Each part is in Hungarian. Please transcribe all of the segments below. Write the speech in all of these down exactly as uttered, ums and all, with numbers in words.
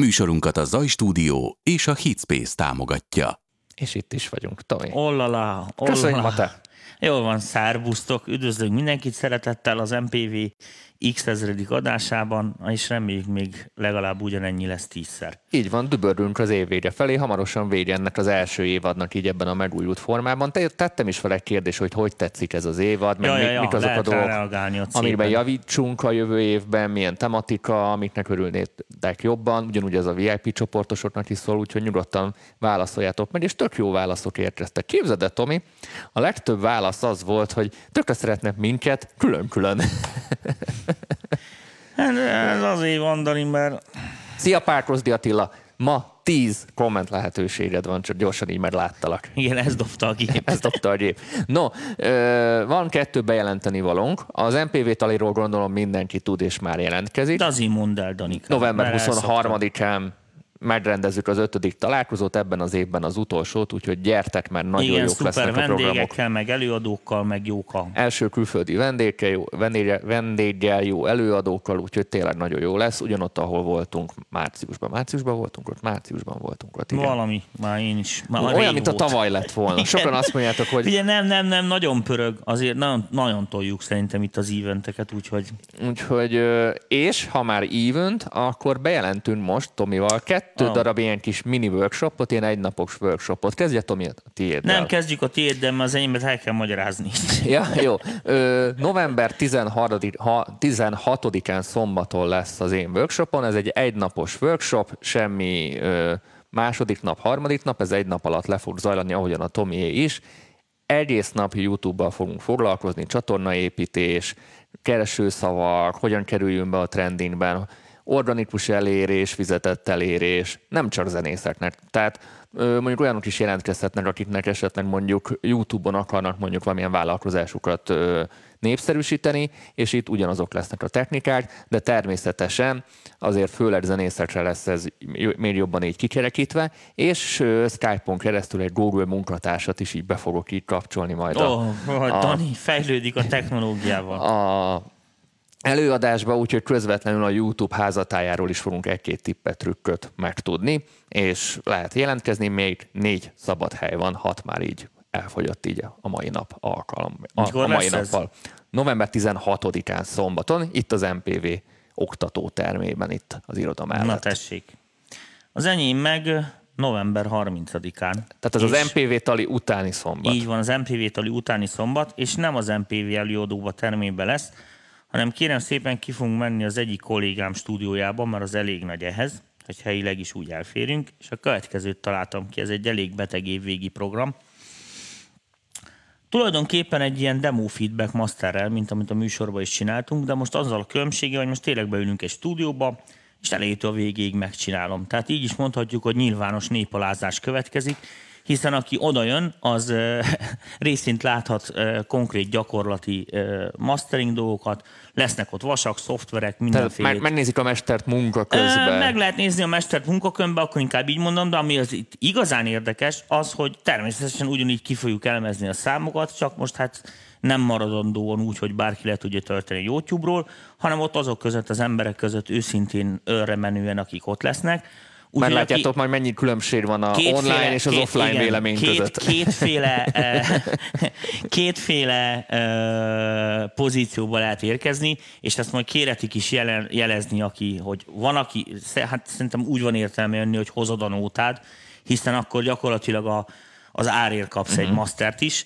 Műsorunkat a Zajstúdió és a Hitspace támogatja. És itt is vagyunk, Tomi. Ollalá! Köszönjük, Mate! Jól van, szárbusztok, üdvözlünk mindenkit szeretettel az em pé vé X ezredik adásában, és reméljük még legalább ugyanennyi lesz tízszer. Így van, dübörünk az év vége felé, hamarosan vége ennek az első évadnak így ebben a megújult formában. Te, tettem is fel egy kérdés, hogy hogy tetszik ez az évad, meg ja, mi, ja, mik azok a dolgok, amikben javítsunk a jövő évben, milyen tematika, amiknek örülnétek jobban, ugyanúgy ez a vé i pé csoportosoknak is szól, úgyhogy nyugodtan válaszoljátok meg, és tök jó válaszok érkeztek. Képzeld el, Tomi, a legtöbb válasz az volt, hogy tökre szeretnek minket külön-külön. Ez azért mondani, mert... Szia Párkozdi Attila! Ma tíz komment lehetőséged van, csak gyorsan így már láttalak. Igen, ez dobta a gép. Ez dobta a gép. No, van kettő bejelenteni valónk. Az em pé vé taliról gondolom mindenki tud és már jelentkezik. De azért mondd el, Danika. november huszonharmadikán megrendezzük az ötödik találkozót, ebben az évben az utolsót, úgyhogy gyertek, mert nagyon igen, jók lesznek a programok. Igen, szuper vendégekkel, meg előadókkal, meg jókkal. Első külföldi vendégkel, jó, vendége, vendéggel, jó előadókkal, úgyhogy tényleg nagyon jó lesz. Ugyanott, ahol voltunk márciusban. Márciusban voltunk ott? Márciusban voltunk ott, igen. Valami, már én is. Már olyan, rég mint volt. A tavaly lett volna. Igen. Sokan azt mondjátok, hogy... Ugye nem, nem, nem, nagyon pörög. Azért nagyon, nagyon toljuk szerintem itt az eventeket, úgyhogy... Úgyhogy, és ha már event, akkor bejelentünk most Tomival Kettő oh. darab ilyen kis mini workshopot, ilyen egynapos workshopot. Kezdje, Tomi, a tiéddel. Nem kezdjük a tiéddel, mert az enyémet el kell magyarázni. Ja, jó. Ö, november tizenhatodikán szombaton lesz az én workshopon. Ez egy egynapos workshop, semmi ö, második nap, harmadik nap. Ez egy nap alatt le fog zajlani, ahogyan a Tomié is. Egész nap YouTube-ban fogunk foglalkozni, csatornaépítés, keresőszavak, hogyan kerüljünk be a trendingben, organikus elérés, fizetett elérés, nem csak zenészeknek. Tehát mondjuk olyanok is jelentkezhetnek, akiknek esetleg mondjuk YouTube-on akarnak mondjuk valamilyen vállalkozásukat népszerűsíteni, és itt ugyanazok lesznek a technikák, de természetesen azért főleg zenészekre lesz ez még jobban így kikerekítve, és Skype-on keresztül egy Google munkatársat is így be fogok így kapcsolni majd. Ó, oh, Dani, fejlődik a technológiával. A, előadásba, úgyhogy közvetlenül a YouTube házatájáról is fogunk egy-két tippet, trükköt megtudni, és lehet jelentkezni, még négy szabad hely van, hat már így elfogyott így a mai nap alkalom. A, a mai nappal. november tizenhatodikán szombaton, itt az em pé vé oktatótermében, itt az iroda mellett. Na tessék. Az enyém meg november harmincadikán. Tehát ez az em pé vé tali utáni szombat. Így van, az em pé vé tali utáni szombat, és nem az em pé vé előadóba termében lesz, hanem kérem szépen ki fogunk menni az egyik kollégám stúdiójába, mert az elég nagy ehhez, hogy helyileg is úgy elférünk, és a következőt találtam ki, ez egy elég beteg évvégi program. Tulajdonképpen egy ilyen demo feedback masterrel, mint amit a műsorban is csináltunk, de most azzal a különbsége, hogy most tényleg beülünk egy stúdióba, és elejétől a végéig megcsinálom. Tehát így is mondhatjuk, hogy nyilvános népalázás következik, hiszen aki oda jön, az euh, részint láthat euh, konkrét gyakorlati euh, mastering dolgokat, lesznek ott vasak, szoftverek, mindenféle. Meg, megnézik a mestert munka közben. Meg lehet nézni a mestert munka közben, akkor inkább így mondom, de ami az itt igazán érdekes, az, hogy természetesen ugyanígy ki fogjuk elemezni a számokat, csak most hát nem maradandóan úgy, hogy bárki le tudja tölteni YouTube-ról, hanem ott azok között, az emberek között őszintén örre menően, akik ott lesznek. Úgy, mert látjátok ki... majd mennyi különbség van a kétféle, online és az két, offline igen, vélemény két, között. Kétféle, kétféle pozícióba lehet érkezni, és ezt majd kéretik is jelen, jelezni, aki, hogy van aki, hát szerintem úgy van értelme jönni, hogy hozod a nótád, hiszen akkor gyakorlatilag a, az árért kapsz uh-huh. egy mastert is,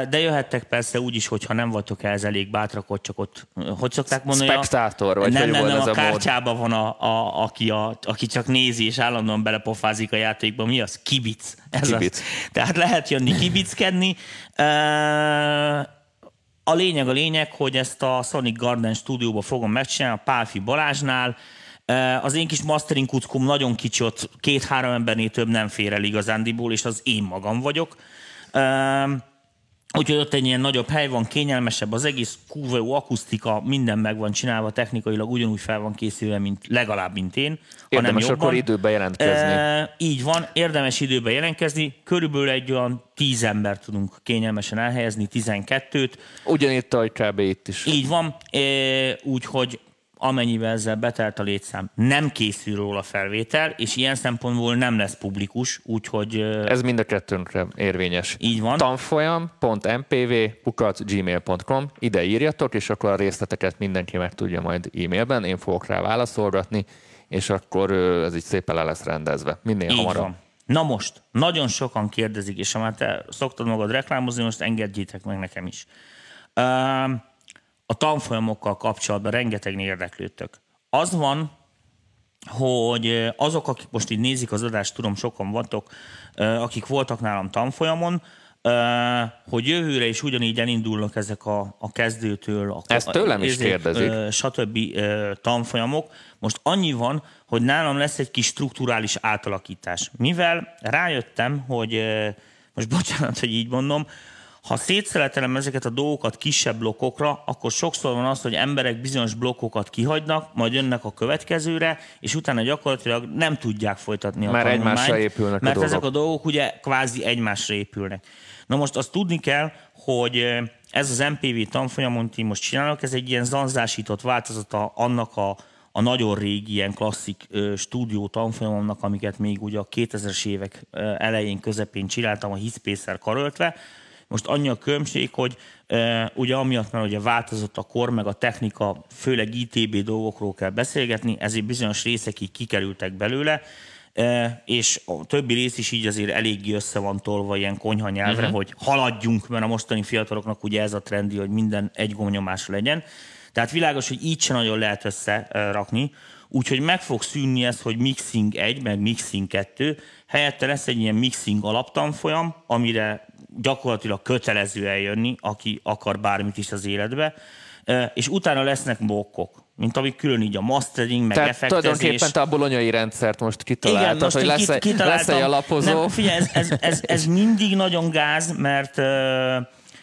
de jöhettek persze úgy is, hogyha nem vagytok ehhez elég bátrak, hogy csak ott, hogy szokták mondani? Spektátor, vagy nem, nem, nem, a, a kártyában van, a, a, aki, a, aki csak nézi, és állandóan belepofázik a játékba. Mi az? Kibic. Ez kibic. Az. Tehát lehet jönni kibickedni. A lényeg a lényeg, hogy ezt a Sonic Garden stúdióban fogom megcsinálni, a Pálfi Balázsnál. Az én kis mastering kuckum nagyon kicsi, ott két-három embernél több nem fér el igazándiból, és az én magam vagyok. Úgyhogy ott egy ilyen nagyobb hely van, kényelmesebb az egész, kúvó akusztika, minden meg van csinálva, technikailag ugyanúgy fel van készülve, mint, legalább mint én. Érdemes jobban. Akkor időben jelentkezni. E, így van, érdemes időben jelentkezni. Körülbelül egy olyan tíz embert tudunk kényelmesen elhelyezni, tizenkettőt. Ugyanitt, ahogy kb. Itt is. Így van, e, úgyhogy amennyiben ezzel betelt a létszám, nem készül róla felvétel, és ilyen szempontból nem lesz publikus, úgyhogy... Ez mind a kettőnkre érvényes. Így van. tanfolyam pont m p v kukac gmail pont com, ide írjatok, és akkor a részleteket mindenki meg tudja majd e-mailben, én fogok rá válaszolgatni, és akkor ez így szépen le lesz rendezve. Minél hamarabb. Na most, nagyon sokan kérdezik, és ha már te szoktad magad reklámozni, most engedjétek meg nekem is. Um, A tanfolyamokkal kapcsolatban rengetegen érdeklődtök. Az van, hogy azok, akik most így nézik az adást, tudom, sokan vannak, akik voltak nálam tanfolyamon, hogy jövőre is ugyanígy elindulnak ezek a, a kezdőtől. A, Ezt tőlem is ezért, kérdezik. Stb. Tanfolyamok. Most annyi van, hogy nálam lesz egy kis strukturális átalakítás. Mivel rájöttem, hogy most bocsánat, hogy így mondom, ha szétszeletelem ezeket a dolgokat kisebb blokkokra, akkor sokszor van az, hogy emberek bizonyos blokkokat kihagynak, majd jönnek a következőre, és utána gyakorlatilag nem tudják folytatni a mert tanulmányt. Mert egymásra épülnek mert a ezek dolgok. a dolgok ugye kvázi egymásra épülnek. Na most azt tudni kell, hogy ez az em pé vé tanfolyam, amit most csinálok, ez egy ilyen zanzásított változata annak a, a nagyon régi ilyen klasszik stúdió tanfolyamomnak, amiket még ugye a kétezres évek elején, közepén csináltam a Hitspace-szel karöltve. Most annyi a különbség, hogy e, ugye amiatt, mert ugye változott a kor, meg a technika, főleg i té bé dolgokról kell beszélgetni, ezért bizonyos részek így kikerültek belőle, e, és a többi rész is így azért eléggé össze van tolva ilyen konyha nyelvre, uh-huh. hogy haladjunk, mert a mostani fiataloknak ugye ez a trendi, hogy minden egy gomnyomás legyen. Tehát világos, hogy így sem nagyon lehet összerakni, úgyhogy meg fog szűnni ez, hogy mixing egy, meg mixing kettő, helyette lesz egy ilyen mixing alaptanfolyam, amire gyakorlatilag kötelező eljönni, aki akar bármit is az életbe, és utána lesznek blokkok, mint amik külön így a mastering, meg effektezés. Tehát tulajdonképpen te a bolonyai rendszert most kitaláltad, igen, most hogy lesz, kit- kitaláltam. lesz egy alapozó. Nem, figyelj, ez, ez, ez, ez mindig nagyon gáz, mert,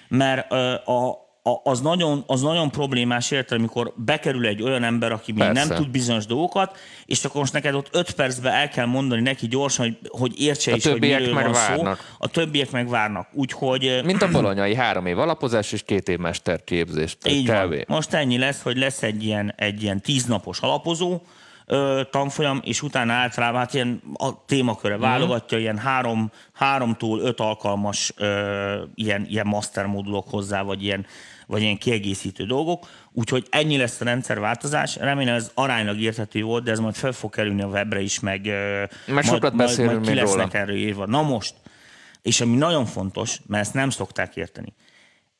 mert a A, az, nagyon, az nagyon problémás értelem, amikor bekerül egy olyan ember, aki még Persze. nem tud bizonyos dolgokat, és akkor most neked ott öt percben el kell mondani neki gyorsan, hogy, hogy értse a is, hogy miről van várnak. szó. A többiek megvárnak. Úgyhogy... Mint a bolonyai három év alapozás és két év mesterképzés. Így van. Most ennyi lesz, hogy lesz egy ilyen, egy ilyen tíznapos alapozó ö, tanfolyam, és utána általában hát ilyen a témaköre válogatja, mm. ilyen három, háromtól öt alkalmas ö, ilyen, ilyen master modulok hozzá, vagy ilyen vagy ilyen kiegészítő dolgok, úgyhogy ennyi lesz a rendszerváltozás. Remélem ez aránylag érthető volt, de ez majd fel fog kerülni a webre is, meg, meg sokat majd, majd, majd ki lesznek erről írva. Na most, és ami nagyon fontos, mert ezt nem szokták érteni,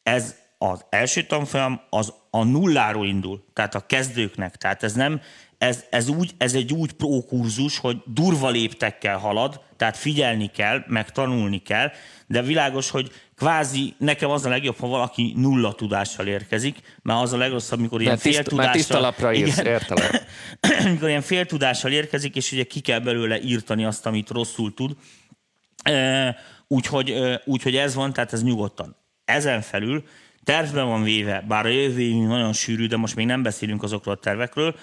ez az első tanfolyam az a nulláról indul, tehát a kezdőknek, tehát ez nem, ez, ez, úgy, ez egy úgy prókurzus, hogy durva léptekkel halad, tehát figyelni kell, meg tanulni kell, de világos, hogy kvázi nekem az a legjobb, ha valaki nulla tudással érkezik, mert az a legrosszabb, mikor ilyen tiszt, féltudással... Mert tiszta lapra írsz, értelem. Mikor ilyen féltudással érkezik, és ugye ki kell belőle írtani azt, amit rosszul tud. Úgyhogy, úgyhogy ez van, tehát ez nyugodtan. Ezen felül tervben van véve, bár a jövő nagyon sűrű, de most még nem beszélünk azokról a tervekről,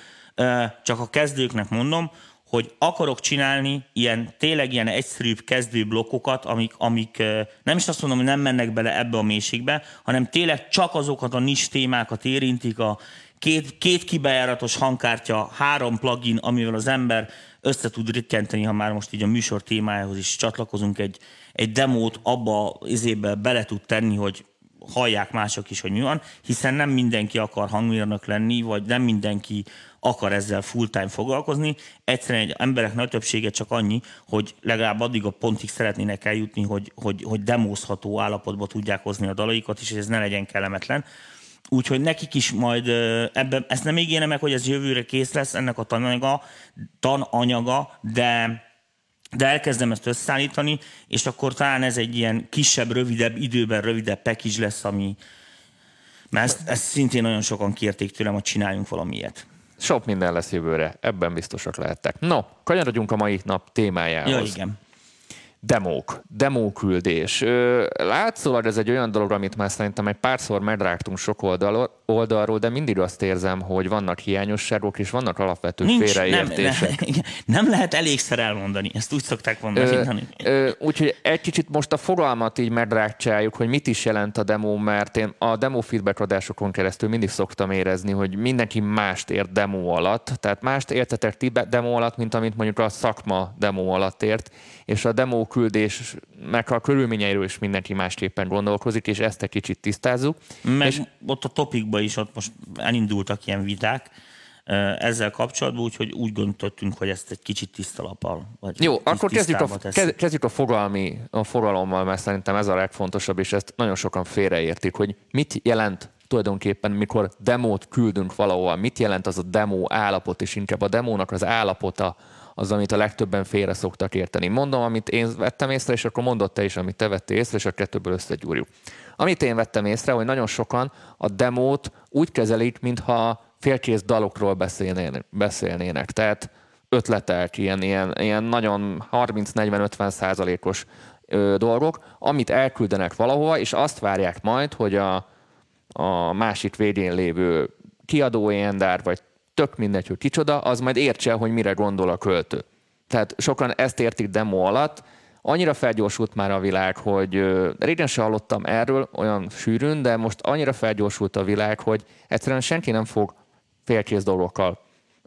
csak a kezdőknek mondom, hogy akarok csinálni ilyen, tényleg ilyen egyszerűbb kezdő blokkokat, amik, amik nem is azt mondom, hogy nem mennek bele ebbe a mélységbe, hanem tényleg csak azokat a nis témákat érintik, a két, két kibejáratos hangkártya, három plugin, amivel az ember össze tud ritkenteni, ha már most így a műsor témájához is csatlakozunk, egy, egy demót abba izébe bele tud tenni, hogy hallják mások is, hogy mi van, hiszen nem mindenki akar hangmérnök lenni, vagy nem mindenki akar ezzel full-time foglalkozni. Egyszerűen egy emberek nagy többsége csak annyi, hogy legalább addig a pontig szeretnének eljutni, hogy, hogy, hogy demózható állapotba tudják hozni a dalaikat, és ez ne legyen kellemetlen. Úgyhogy nekik is majd, ebben, ezt nem ígérem meg, hogy ez jövőre kész lesz, ennek a tananyaga, tananyaga de... de elkezdem ezt összeállítani, és akkor talán ez egy ilyen kisebb, rövidebb, időben rövidebb package lesz, ami... Mert ezt, ezt szintén nagyon sokan kérték tőlem, hogy csináljunk valamilyet. Sok minden lesz jövőre, ebben biztosak lehettek. No, kanyarodjunk a mai nap témájához. Ja, igen. Demók, demóküldés. Látszólag ez egy olyan dolog, amit már szerintem egy párszor megrágtunk sok oldalról, oldalról, de mindig azt érzem, hogy vannak hiányosságok, és vannak alapvető Nincs, félreértések. Nem, nem, nem lehet elégszer elmondani, ezt úgy szokták mondani. Úgyhogy egy kicsit most a fogalmat így megrágcsáljuk, hogy mit is jelent a demo, mert én a demo feedback adásokon keresztül mindig szoktam érezni, hogy mindenki mást ért demo alatt, tehát mást értetek ti demo alatt, mint amit mondjuk a szakma demo alatt ért, és a demo küldés, meg a körülményeiről is mindenki másképpen gondolkozik, és ezt egy kicsit tisztázzuk. Meg és ott a topikban is, ott most elindultak ilyen viták ezzel kapcsolatban, úgyhogy úgy gondoltunk, hogy ezt egy kicsit tiszta lappal. Jó, tiszt, akkor kezdjük a, kezdjük a, fogalmi, a fogalommal, mert szerintem ez a legfontosabb, és ezt nagyon sokan félreértik, hogy mit jelent tulajdonképpen, mikor demót küldünk valahol, mit jelent az a demo állapot, és inkább a demónak az állapota az, amit a legtöbben félre szoktak érteni. Mondom, amit én vettem észre, és akkor mondod te is, amit te vettél észre, és a kettőből összegyúrjuk. Amit én vettem észre, hogy nagyon sokan a demót úgy kezelik, mintha félkész dalokról beszélnének. Tehát ötletek, ilyen, ilyen, ilyen nagyon harminc-negyven-ötven százalékos dolgok, amit elküldenek valahova, és azt várják majd, hogy a, a másik végén lévő kiadóéndár, vagy tök mindegy, hogy kicsoda, az majd értse, hogy mire gondol a költő. Tehát sokan ezt értik demo alatt. Annyira felgyorsult már a világ, hogy régen se hallottam erről olyan sűrűn, de most annyira felgyorsult a világ, hogy egyszerűen senki nem fog félkész dolgokkal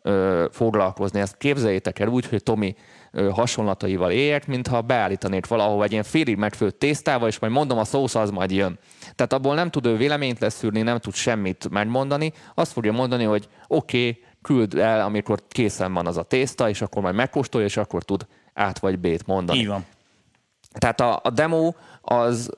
ö, foglalkozni. Ezt képzeljétek el úgy, hogy Tomi ö, hasonlataival éljek, mintha beállítanék valahova egy ilyen félig megfőtt tésztával, és majd mondom, a szósz az majd jön. Tehát abból nem tud ő véleményt leszűrni, nem tud semmit megmondani. Azt fogja mondani, hogy oké, okay, küld el, amikor készen van az a tészta, és akkor majd megkóstolja, és akkor tud át vagy B-t mondani. Így van. Tehát a, a demo az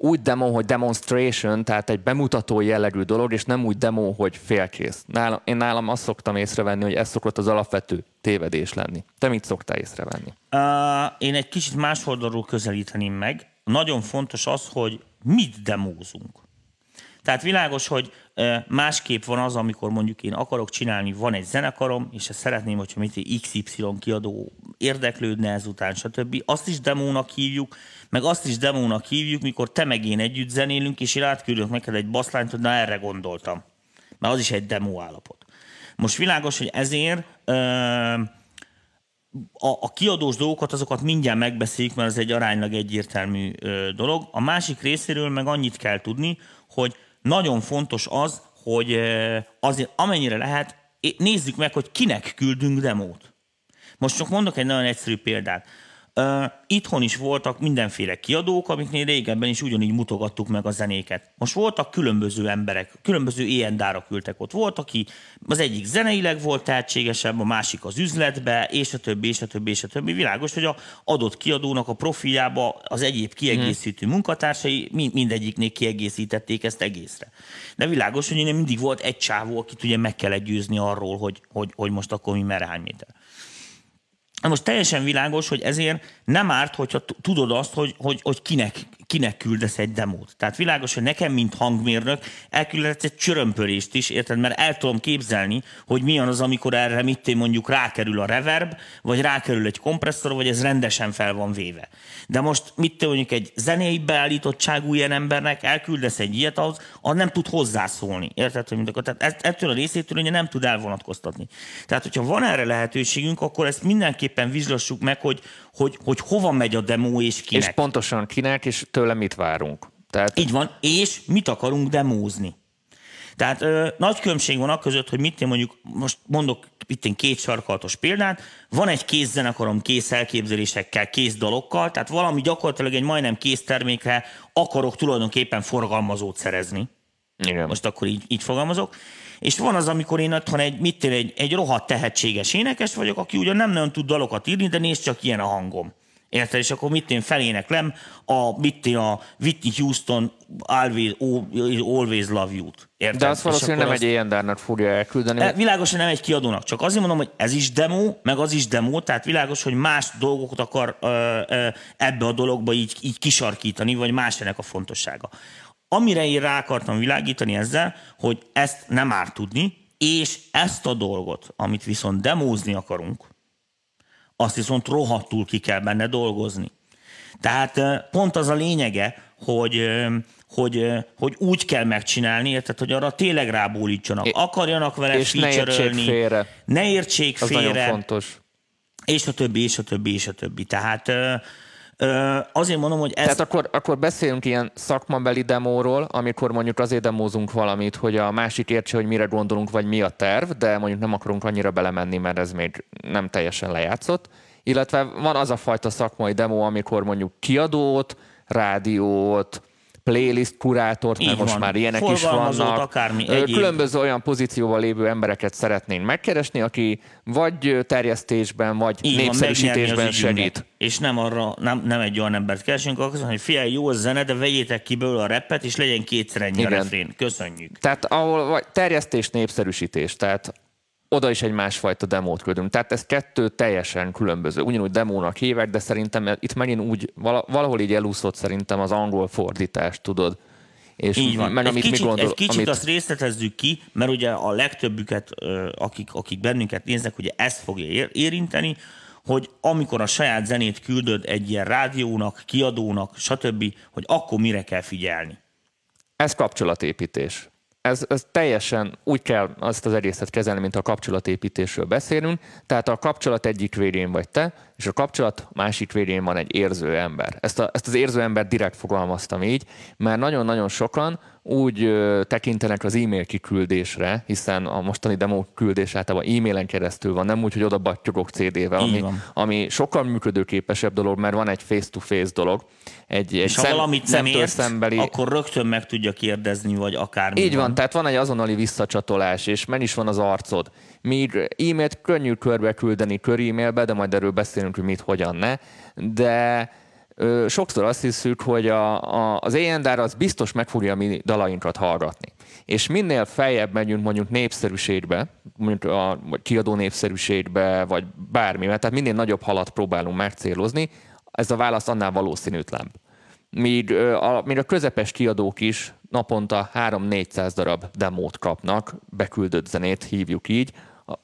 úgy demo, hogy demonstration, tehát egy bemutató jellegű dolog, és nem úgy demo, hogy félkész. Nálam, én nálam azt szoktam észrevenni, hogy ez szokott az alapvető tévedés lenni. Te mit szoktál észrevenni? Uh, én egy kicsit más oldalról közelíteném meg. Nagyon fontos az, hogy mit demózunk. Tehát világos, hogy másképp van az, amikor mondjuk én akarok csinálni, van egy zenekarom, és ezt szeretném, hogyha mit iksz ipszilon kiadó érdeklődne ezután, stb. Azt is demónak hívjuk, meg azt is demónak hívjuk, mikor te meg én együtt zenélünk, és én átküldök neked egy basslányt, hogy na erre gondoltam. Mert az is egy demo állapot. Most világos, hogy ezért a kiadós dolgokat, azokat mindjárt megbeszéljük, mert ez egy aránylag egyértelmű dolog. A másik részéről meg annyit kell tudni, hogy nagyon fontos az, hogy azért amennyire lehet, nézzük meg, hogy kinek küldünk demót. Most csak mondok egy nagyon egyszerű példát. Itthon is voltak mindenféle kiadók, amiknél régebben is ugyanígy mutogattuk meg a zenéket. Most voltak különböző emberek, különböző é en dé-ra küldtek ott. Volt, aki az egyik zeneileg volt tehetségesebb, a másik az üzletbe, és a többi, és a többi, és a többi. Világos, hogy az adott kiadónak a profiljába az egyéb kiegészítő munkatársai mindegyiknél kiegészítették ezt egészre. De világos, hogy mindig volt egy csávó, akit ugye meg kellett győzni arról, hogy, hogy, hogy most akkor mi merre hány méter. Most teljesen világos, hogy ezért nem árt, hogyha tudod azt, hogy, hogy, hogy kinek, kinek küldesz egy demót. Tehát világos, hogy nekem, mint hangmérnök, elküldhetsz egy csörömpölést is, érted? Mert el tudom képzelni, hogy milyen az, amikor erre mit mondjuk rákerül a reverb, vagy rákerül egy kompresszor, vagy ez rendesen fel van véve. De most mit mondjuk egy zenei beállítottságú ilyen embernek, elküldesz egy ilyet ahhoz, az nem tud hozzászólni. Érted? Tehát ettől a részétől ugye nem tud elvonatkoztatni. Tehát, hogyha van erre lehetőségünk, akkor ezt mindenképp éppen vizsgassuk meg, hogy, hogy, hogy hova megy a demo és kinek. És pontosan kinek, és tőle mit várunk. Tehát... Így van, és mit akarunk demózni. Tehát ö, nagy különbség van akközött, hogy mit én mondjuk, most mondok itt én két sarkalatos példát, van egy kész zenekarom kész elképzelésekkel, kész dalokkal, tehát valami gyakorlatilag egy majdnem kész termékre akarok tulajdonképpen forgalmazót szerezni. Igen. Most akkor így, így fogalmazok. És van az, amikor én otthon egy, mit tél, egy, egy rohadt tehetséges énekes vagyok, aki ugyan nem nagyon tud dalokat írni, de nézd csak ilyen a hangom. Érted? És akkor mit én feléneklem a, mit én a Whitney Houston Always, Always Love You-t. Érted? De azt valószínűleg nem azt... egy é en dé-nek fogja elküldeni. E, világosan nem egy kiadónak. Csak azért mondom, hogy ez is demo, meg az is demo, tehát világos, hogy más dolgokat akar ö, ö, ebbe a dologba így, így kisarkítani, vagy más ennek a fontossága. Amire én rá akartam világítani ezzel, hogy ezt nem árt tudni, és ezt a dolgot, amit viszont demózni akarunk, azt viszont rohadtul ki kell benne dolgozni. Tehát pont az a lényege, hogy, hogy, hogy úgy kell megcsinálni, tehát, hogy arra tényleg rábólítsanak. Akarjanak vele feature-ölni. Ne értsék félre. Ne értsék félre. Az nagyon fontos. És a többi, és a többi, és a többi. Tehát azért mondom, hogy ez... Tehát akkor, akkor beszélünk ilyen szakmabeli demóról, amikor mondjuk azért demózunk valamit, hogy a másik értse, hogy mire gondolunk, vagy mi a terv, de mondjuk nem akarunk annyira belemenni, mert ez még nem teljesen lejátszott. Illetve van az a fajta szakmai demó, amikor mondjuk kiadót, rádiót, playlist kurátort, mert most van. Már ilyenek is vannak. Akármi, különböző olyan pozícióval lévő embereket szeretnénk megkeresni, aki vagy terjesztésben, vagy így népszerűsítésben segít. És nem arra, nem, nem egy olyan embert keresünk, akkor hogy figyelj, jó a zene, de vegyétek ki belőle a rappet, és legyen kétszer ennyi a refrén. Köszönjük. Tehát ahol vagy terjesztés, népszerűsítés, tehát oda is egy másfajta demót küldünk. Tehát ez kettő teljesen különböző. Ugyanúgy demónak hívják, de szerintem itt megint úgy, valahol így elúszott szerintem az angol fordítást, tudod. És így van. Meg, egy amit kicsit, mi gondol, egy kicsit amit... azt részletezzük ki, mert ugye a legtöbbüket, akik, akik bennünket néznek, ugye ezt fogja érinteni, hogy amikor a saját zenét küldöd egy ilyen rádiónak, kiadónak, stb., hogy akkor mire kell figyelni. Ez kapcsolatépítés. Ez, ez teljesen úgy kell azt az egészet kezelni, mint a kapcsolatépítésről beszélünk. Tehát a kapcsolat egyik végén vagy te, és a kapcsolat másik végén van egy érző ember. Ezt, a, ezt az érző ember direkt fogalmaztam így, mert nagyon-nagyon sokan úgy ö, tekintenek az e-mail kiküldésre, hiszen a mostani demo küldés általában e-mailen keresztül van, nem úgy, hogy oda battyogok cé dé-vel, ami, ami sokkal működőképesebb dolog, mert van egy face-to-face dolog. Egy, és egy ha szem, valamit nem ért, szembeli... akkor rögtön meg tudja kérdezni, vagy akármi. Így van, van, tehát van egy azonnali visszacsatolás, és men is van az arcod. Míg e-mailt könnyű körbe küldeni, kör e-mailbe, de majd erről beszélünk, hogy mit, hogyan ne, de... sokszor azt hiszük, hogy a, a, az á és er az biztos meg fogja a mi dalainkat hallgatni. És minél feljebb megyünk mondjuk népszerűségbe, mondjuk a kiadó népszerűségbe, vagy bármi, tehát minél nagyobb halat próbálunk megcélozni, ez a válasz annál valószínűtlenebb. Míg a, míg a közepes kiadók is naponta háromszáz-négyszáz darab demót kapnak, beküldött zenét hívjuk így,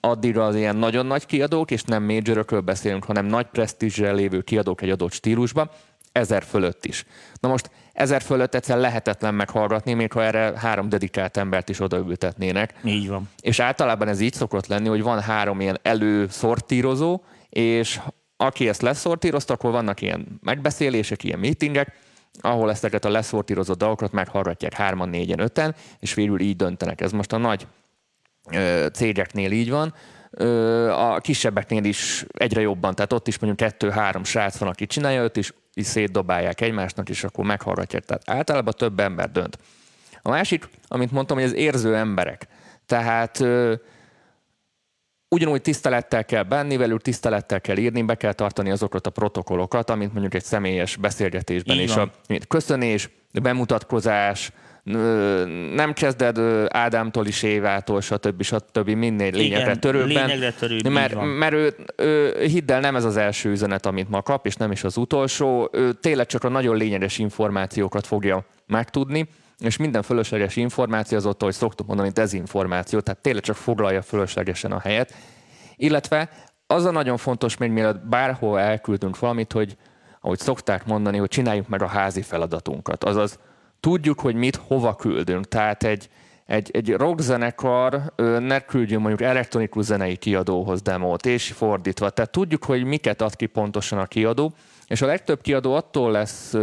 addig az ilyen nagyon nagy kiadók, és nem majorökről beszélünk, hanem nagy presztízsel lévő kiadók egy adott stílusban, ezer fölött is. Na most ezer fölött egyszer lehetetlen meghallgatni, még ha erre három dedikált embert is odaültetnének. Így van. És általában ez így szokott lenni, hogy van három ilyen előszortírozó, és aki ezt leszortírozta, akkor vannak ilyen megbeszélések, ilyen meetingek, ahol ezteket a leszortírozott dolgokat meghallgatják hárman, négyen, öten, és végül így döntenek. Ez most a nagy cégeknél így van, a kisebbeknél is egyre jobban, tehát ott is mondjuk kettő-három srác van, aki csinálja őt is, így szétdobálják egymásnak, és akkor meghallgatják. Tehát általában több ember dönt. A másik, amit mondtam, hogy az érző emberek. Tehát ö, ugyanúgy tisztelettel kell benni, velük tisztelettel kell írni, be kell tartani azokat a protokollokat, amit mondjuk egy személyes beszélgetésben is. A köszönés, bemutatkozás, nem kezded Ádámtól is, Évától, stb. Stb. Minél lényegre törőbben. Lényegre törőbb, mert mert ő, ő, hidd el, nem ez az első üzenet, amit ma kap, és nem is az utolsó. Ő tényleg csak a nagyon lényeges információkat fogja megtudni, és minden fölösleges információ az ott, ahogy szoktuk mondani, dezinformáció, tehát tényleg csak foglalja fölöslegesen a helyet. Illetve az a nagyon fontos, még mielőtt bárhol elküldünk valamit, hogy ahogy szokták mondani, hogy csináljuk meg a házi feladatunkat. Azaz tudjuk, hogy mit hova küldünk. Tehát egy, egy, egy rockzenekar ne küldjön mondjuk elektronikus zenei kiadóhoz demót, és fordítva. Tehát tudjuk, hogy miket ad ki pontosan a kiadó, és a legtöbb kiadó attól lesz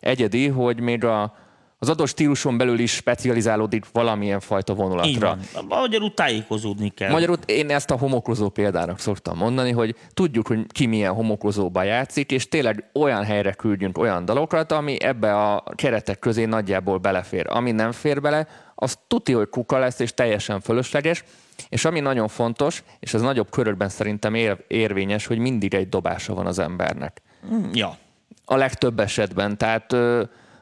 egyedi, hogy még a, az adott stíluson belül is specializálódik valamilyen fajta vonulatra. Magyarul tájékozódni kell. Magyarul én ezt a homokozó példának szoktam mondani, hogy tudjuk, hogy ki milyen homokozóba játszik, és tényleg olyan helyre küldjünk olyan dalokat, ami ebbe a keretek közé nagyjából belefér. Ami nem fér bele, az tuti, hogy kuka lesz, és teljesen fölösleges. És ami nagyon fontos, és ez nagyobb körökben szerintem ér- érvényes, hogy mindig egy dobása van az embernek. Ja. A legtöbb esetben. Tehát...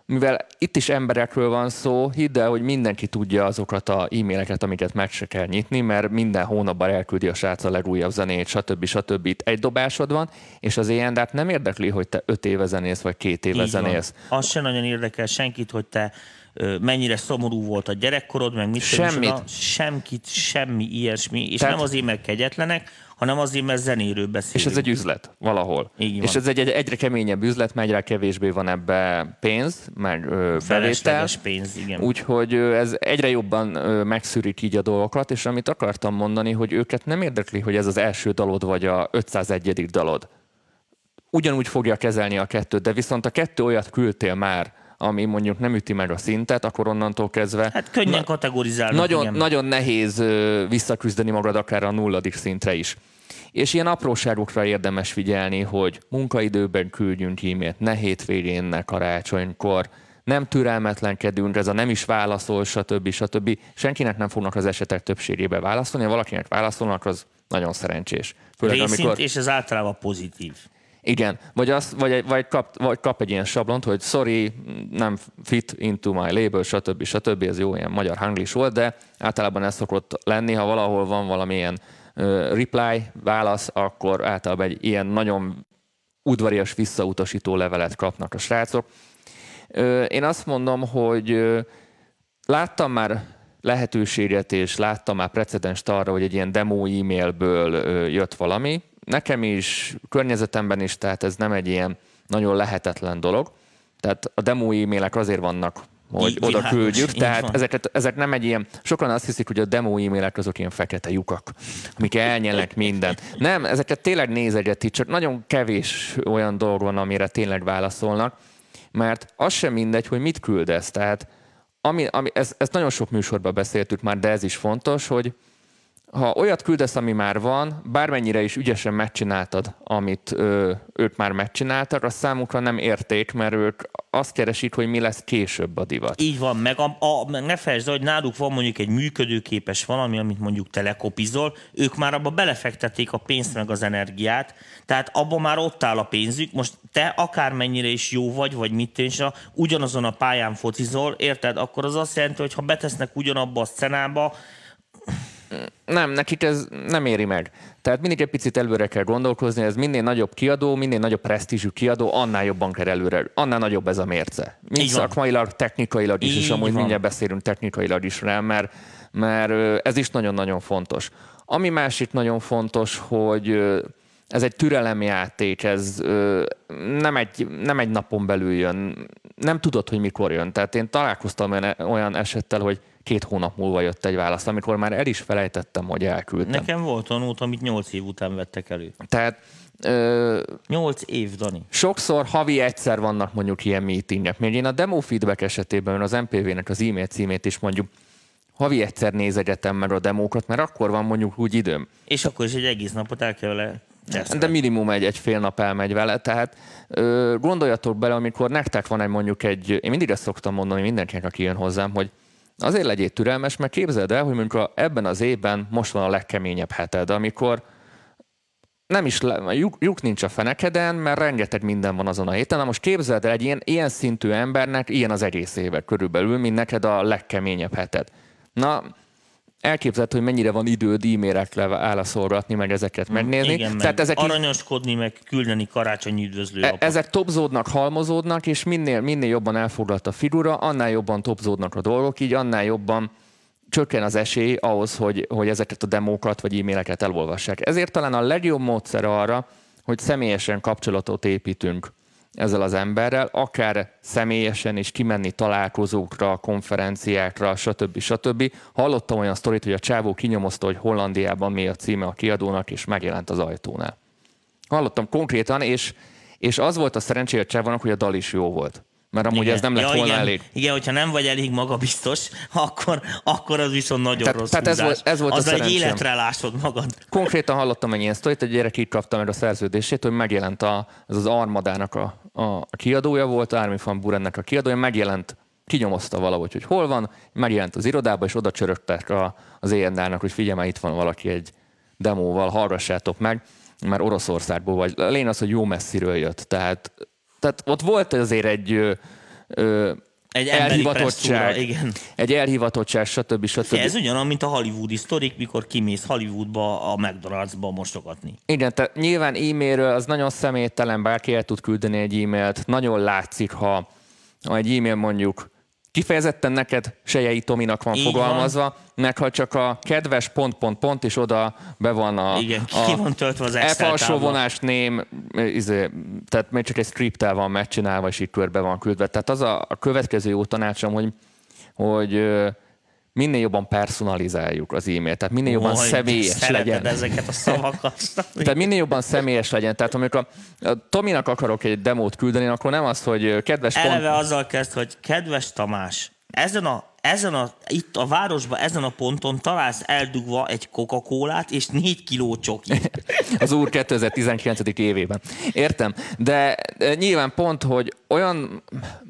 mivel itt is emberekről van szó, hidd el, hogy mindenki tudja azokat a e-maileket, amiket meg se kell nyitni, mert minden hónapban elküldi a srác a legújabb zenét, stb. Stb. Itt egy dobásod van, és az ilyen, de hát nem érdekli, hogy te öt éve zenész, vagy két éve így zenész. Van. Az sem nagyon érdekel senkit, hogy te mennyire szomorú volt a gyerekkorod, meg mit tudom, semmit, semmi ilyesmi, és tehát nem azért, mert kegyetlenek, hanem azért, mert zenéről beszélünk. És ez egy üzlet valahol. És ez egy, egy egyre keményebb üzlet, mert egyre kevésbé van ebbe pénz, meg felvétel. pénz, igen. Úgyhogy ez egyre jobban megszűrít így a dolgokat, és amit akartam mondani, hogy őket nem érdekli, hogy ez az első dalod, vagy a ötszázegyedik dalod. Ugyanúgy fogja kezelni a kettőt, de viszont a kettő olyat küldtél már, ami mondjuk nem üti meg a szintet, akkor onnantól kezdve... Hát könnyen na- kategorizálni. Nagyon, nagyon nehéz visszaküzdeni magad akár a nulladik szintre is. És ilyen apróságokra érdemes figyelni, hogy munkaidőben küldjünk e-mailt, ne hétvégén, ne karácsonykor, nem türelmetlenkedünk, ez a nem is válaszol, stb. stb. Senkinek nem fognak az esetek többségébe válaszolni, ha valakinek válaszolnak, az nagyon szerencsés. Főleg, részint, amikor... és ez általában pozitív. Igen, vagy, az, vagy, vagy, kap, vagy kap egy ilyen sablont, hogy sorry, nem fit into my label, stb. stb. Ez jó, ilyen magyar hanglis volt, de általában ez szokott lenni, ha valahol van valamilyen uh, reply, válasz, akkor általában egy ilyen nagyon udvarias visszautasító levelet kapnak a srácok. Uh, én azt mondom, hogy uh, láttam már lehetőséget, és láttam már precedenst arra, hogy egy ilyen demo e-mailből uh, jött valami, nekem is, környezetemben is, tehát ez nem egy ilyen nagyon lehetetlen dolog. Tehát a demo e-mailek azért vannak, hogy így, oda küldjük, tehát ezeket, ezek nem egy ilyen, sokan azt hiszik, hogy a demo e-mailek azok ilyen fekete lyukak, amik elnyelnek mindent. Nem, ezeket tényleg nézegeti, csak nagyon kevés olyan dolog van, amire tényleg válaszolnak, mert az sem mindegy, hogy mit küldesz. Tehát ami, ami, ez, ezt nagyon sok műsorban beszéltük már, de ez is fontos, hogy ha olyat küldesz, ami már van, bármennyire is ügyesen megcsináltad, amit ö, ők már megcsináltak, az számukra nem érték, mert ők azt keresik, hogy mi lesz később a divat. Így van, meg a, a, ne felejtsd, hogy náluk van mondjuk egy működőképes valami, amit mondjuk telekopizol, ők már abba belefektették a pénzt meg az energiát, tehát abban már ott áll a pénzük, most te akármennyire is jó vagy, vagy mit tűncs, ugyanazon a pályán focizol, érted? Akkor az azt jelenti, hogy ha betesznek ugyanabba a szcenába, nem, nekik ez nem éri meg. Tehát mindig egy picit előre kell gondolkozni, ez minél nagyobb kiadó, minél nagyobb presztízsű kiadó, annál jobban kell előre, annál nagyobb ez a mérce. Mind szakmailag, technikailag is, így és amúgy van. Mindjárt beszélünk technikailag is rá, mert, mert ez is nagyon-nagyon fontos. Ami másik nagyon fontos, hogy ez egy türelemjáték, ez nem egy, nem egy napon belül jön, nem tudod, hogy mikor jön. Tehát én találkoztam olyan esettel, hogy két hónap múlva jött egy válasz, amikor már el is felejtettem, hogy elküldtem. Nekem volt olyan út, amit nyolc év után vettek elő. Tehát... Ö, nyolc év, Dani. Sokszor havi egyszer vannak mondjuk ilyen meetingek. Még én a demo feedback esetében az em pé vé-nek az e-mail címét is mondjuk havi egyszer nézegetem meg a demókat, mert akkor van mondjuk úgy időm. És akkor is egy egész napot el kell vele. De minimum egy, egy fél nap elmegy vele, tehát ö, gondoljatok bele, amikor nektek van egy mondjuk egy... Én mindig ezt szoktam mondani mindenkinek, aki jön hozzám, hogy azért legyél türelmes, mert képzeld el, hogy mondjuk ebben az évben most van a legkeményebb heted, amikor nem is le, lyuk, lyuk nincs a fenekeden, mert rengeteg minden van azon a héten. Na most képzeld el, egy ilyen, ilyen szintű embernek ilyen az egész éve körülbelül, mint neked a legkeményebb heted. Na, elképzeled, hogy mennyire van időd e-mailekre válaszolgatni, meg ezeket megnézni. Igen, tehát meg ezek aranyoskodni, meg küldeni karácsonyi üdvözlő apot. Ezek topzódnak, halmozódnak, és minél, minél jobban elfoglalt a figura, annál jobban topzódnak a dolgok, így annál jobban csökken az esély ahhoz, hogy, hogy ezeket a demókat vagy e-maileket elolvassák. Ezért talán a legjobb módszer arra, hogy személyesen kapcsolatot építünk ezzel az emberrel, akár személyesen is kimenni találkozókra, konferenciákra, stb. stb. Hallottam olyan sztorit, hogy a csávó kinyomozta, hogy Hollandiában mi a címe a kiadónak, és megjelent az ajtónál. Hallottam konkrétan, és, és az volt a szerencséje a csávónak, hogy a dal is jó volt. Mert amúgy igen. ez nem lett ja, volna igen. elég. Igen, hogyha nem vagy elég magabiztos, akkor, akkor az viszont nagyon tehát, rossz tehát ez volt, ez volt az a egy életre lásod magad. Konkrétan hallottam egy ilyen sztorit, egy gyerek így kapta meg a szerződését, hogy megjelent a, ez az Armadának a, a kiadója volt, Armin van Buurennek a kiadója, megjelent, kinyomozta valahogy, hogy hol van, megjelent az irodába, és oda csörögtek a, az é en dé-nek, hogy figyelj, itt van valaki egy demóval, hallgassátok meg, mert Oroszországból vagy. A lény az, hogy jó messziről jött, tehát Tehát ott volt azért egy, ö, ö, egy elhivatottság, igen. egy elhivatottság, stb. stb. Ez ugyanaz, mint a hollywoodi sztorik, mikor kimész Hollywoodba, a McDonald'sba mostogatni. Igen, tehát nyilván e-mailről az nagyon személytelen, bárki el tud küldeni egy e-mailt, nagyon látszik, ha, ha egy e-mail mondjuk Kifejezetten neked, Sejei Tominak van így fogalmazva, van. Meg ha csak a kedves pont, pont, pont, és oda be van a... Igen, a, ki van töltve az Excel tábla. Alsó vonás ném, izé, tehát még csak egy scripttel van megcsinálva, és így körbe van küldve. Tehát az a, a következő jó tanácsom, hogy, hogy minél jobban personalizáljuk az e-mailt, tehát minél jobban Majd, személyes legyen. Ezeket a szavakat. Tehát minél jobban személyes legyen. Tehát amikor a Tominak akarok egy demót küldeni, akkor nem az, hogy kedves... Eleve pont... azzal kezd, hogy kedves Tamás, ezen a, ezen a, itt a városban, ezen a ponton találsz eldugva egy Coca-Colát és négy kiló csokit. Az úr kétezer-tizenkilencedik évében. Értem, de nyilván pont, hogy olyan...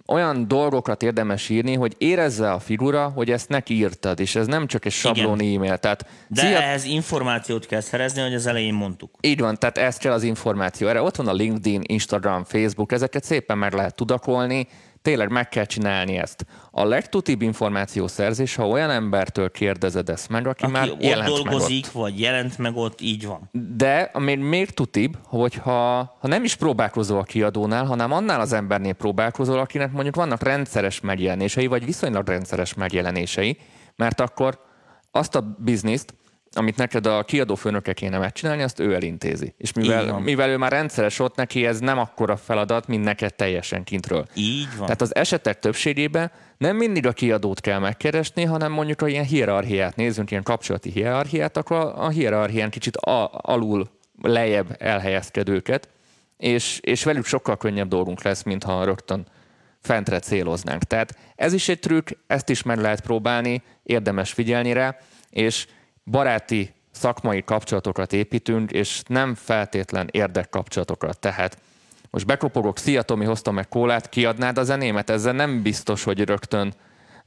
olyan dolgokat érdemes írni, hogy érezze a figura, hogy ezt neki írtad, és ez nem csak egy sablon igen. e-mail. Tehát, de szia... ehhez információt kell szerezni, hogy az elején mondtuk. Így van, tehát ez kell az információ. Erre ott van a LinkedIn, Instagram, Facebook, ezeket szépen meg lehet tudakolni, tényleg meg kell csinálni ezt. A legtutibb információszerzés, ha olyan embertől kérdezed ezt meg, aki, aki már jelent dolgozik, meg ott. dolgozik, vagy jelent meg ott, így van. De még, még tutibb, hogyha ha nem is próbálkozol a kiadónál, hanem annál az embernél próbálkozol, akinek mondjuk vannak rendszeres megjelenései, vagy viszonylag rendszeres megjelenései, mert akkor azt a bizniszt, amit neked a kiadófőnöke kéne megcsinálni, azt ő elintézi. És mivel, mivel ő már rendszeres ott, neki ez nem akkora feladat, mint neked teljesen kintről. Így van. Tehát az esetek többségében nem mindig a kiadót kell megkeresni, hanem mondjuk, ha ilyen hierarchiát nézzünk, ilyen kapcsolati hierarchiát, akkor a hierarchián kicsit a, alul, lejjebb elhelyezkedőket, és, és velük sokkal könnyebb dolgunk lesz, mintha rögtön fentre céloznánk. Tehát ez is egy trükk, ezt is meg lehet próbálni, érdemes figyelni rá, és baráti szakmai kapcsolatokat építünk, és nem feltétlen érdekkapcsolatokat. Tehát most bekopogok, szia Tomi, hoztam meg kólát, kiadnád a zenémet? Ezzel nem biztos, hogy rögtön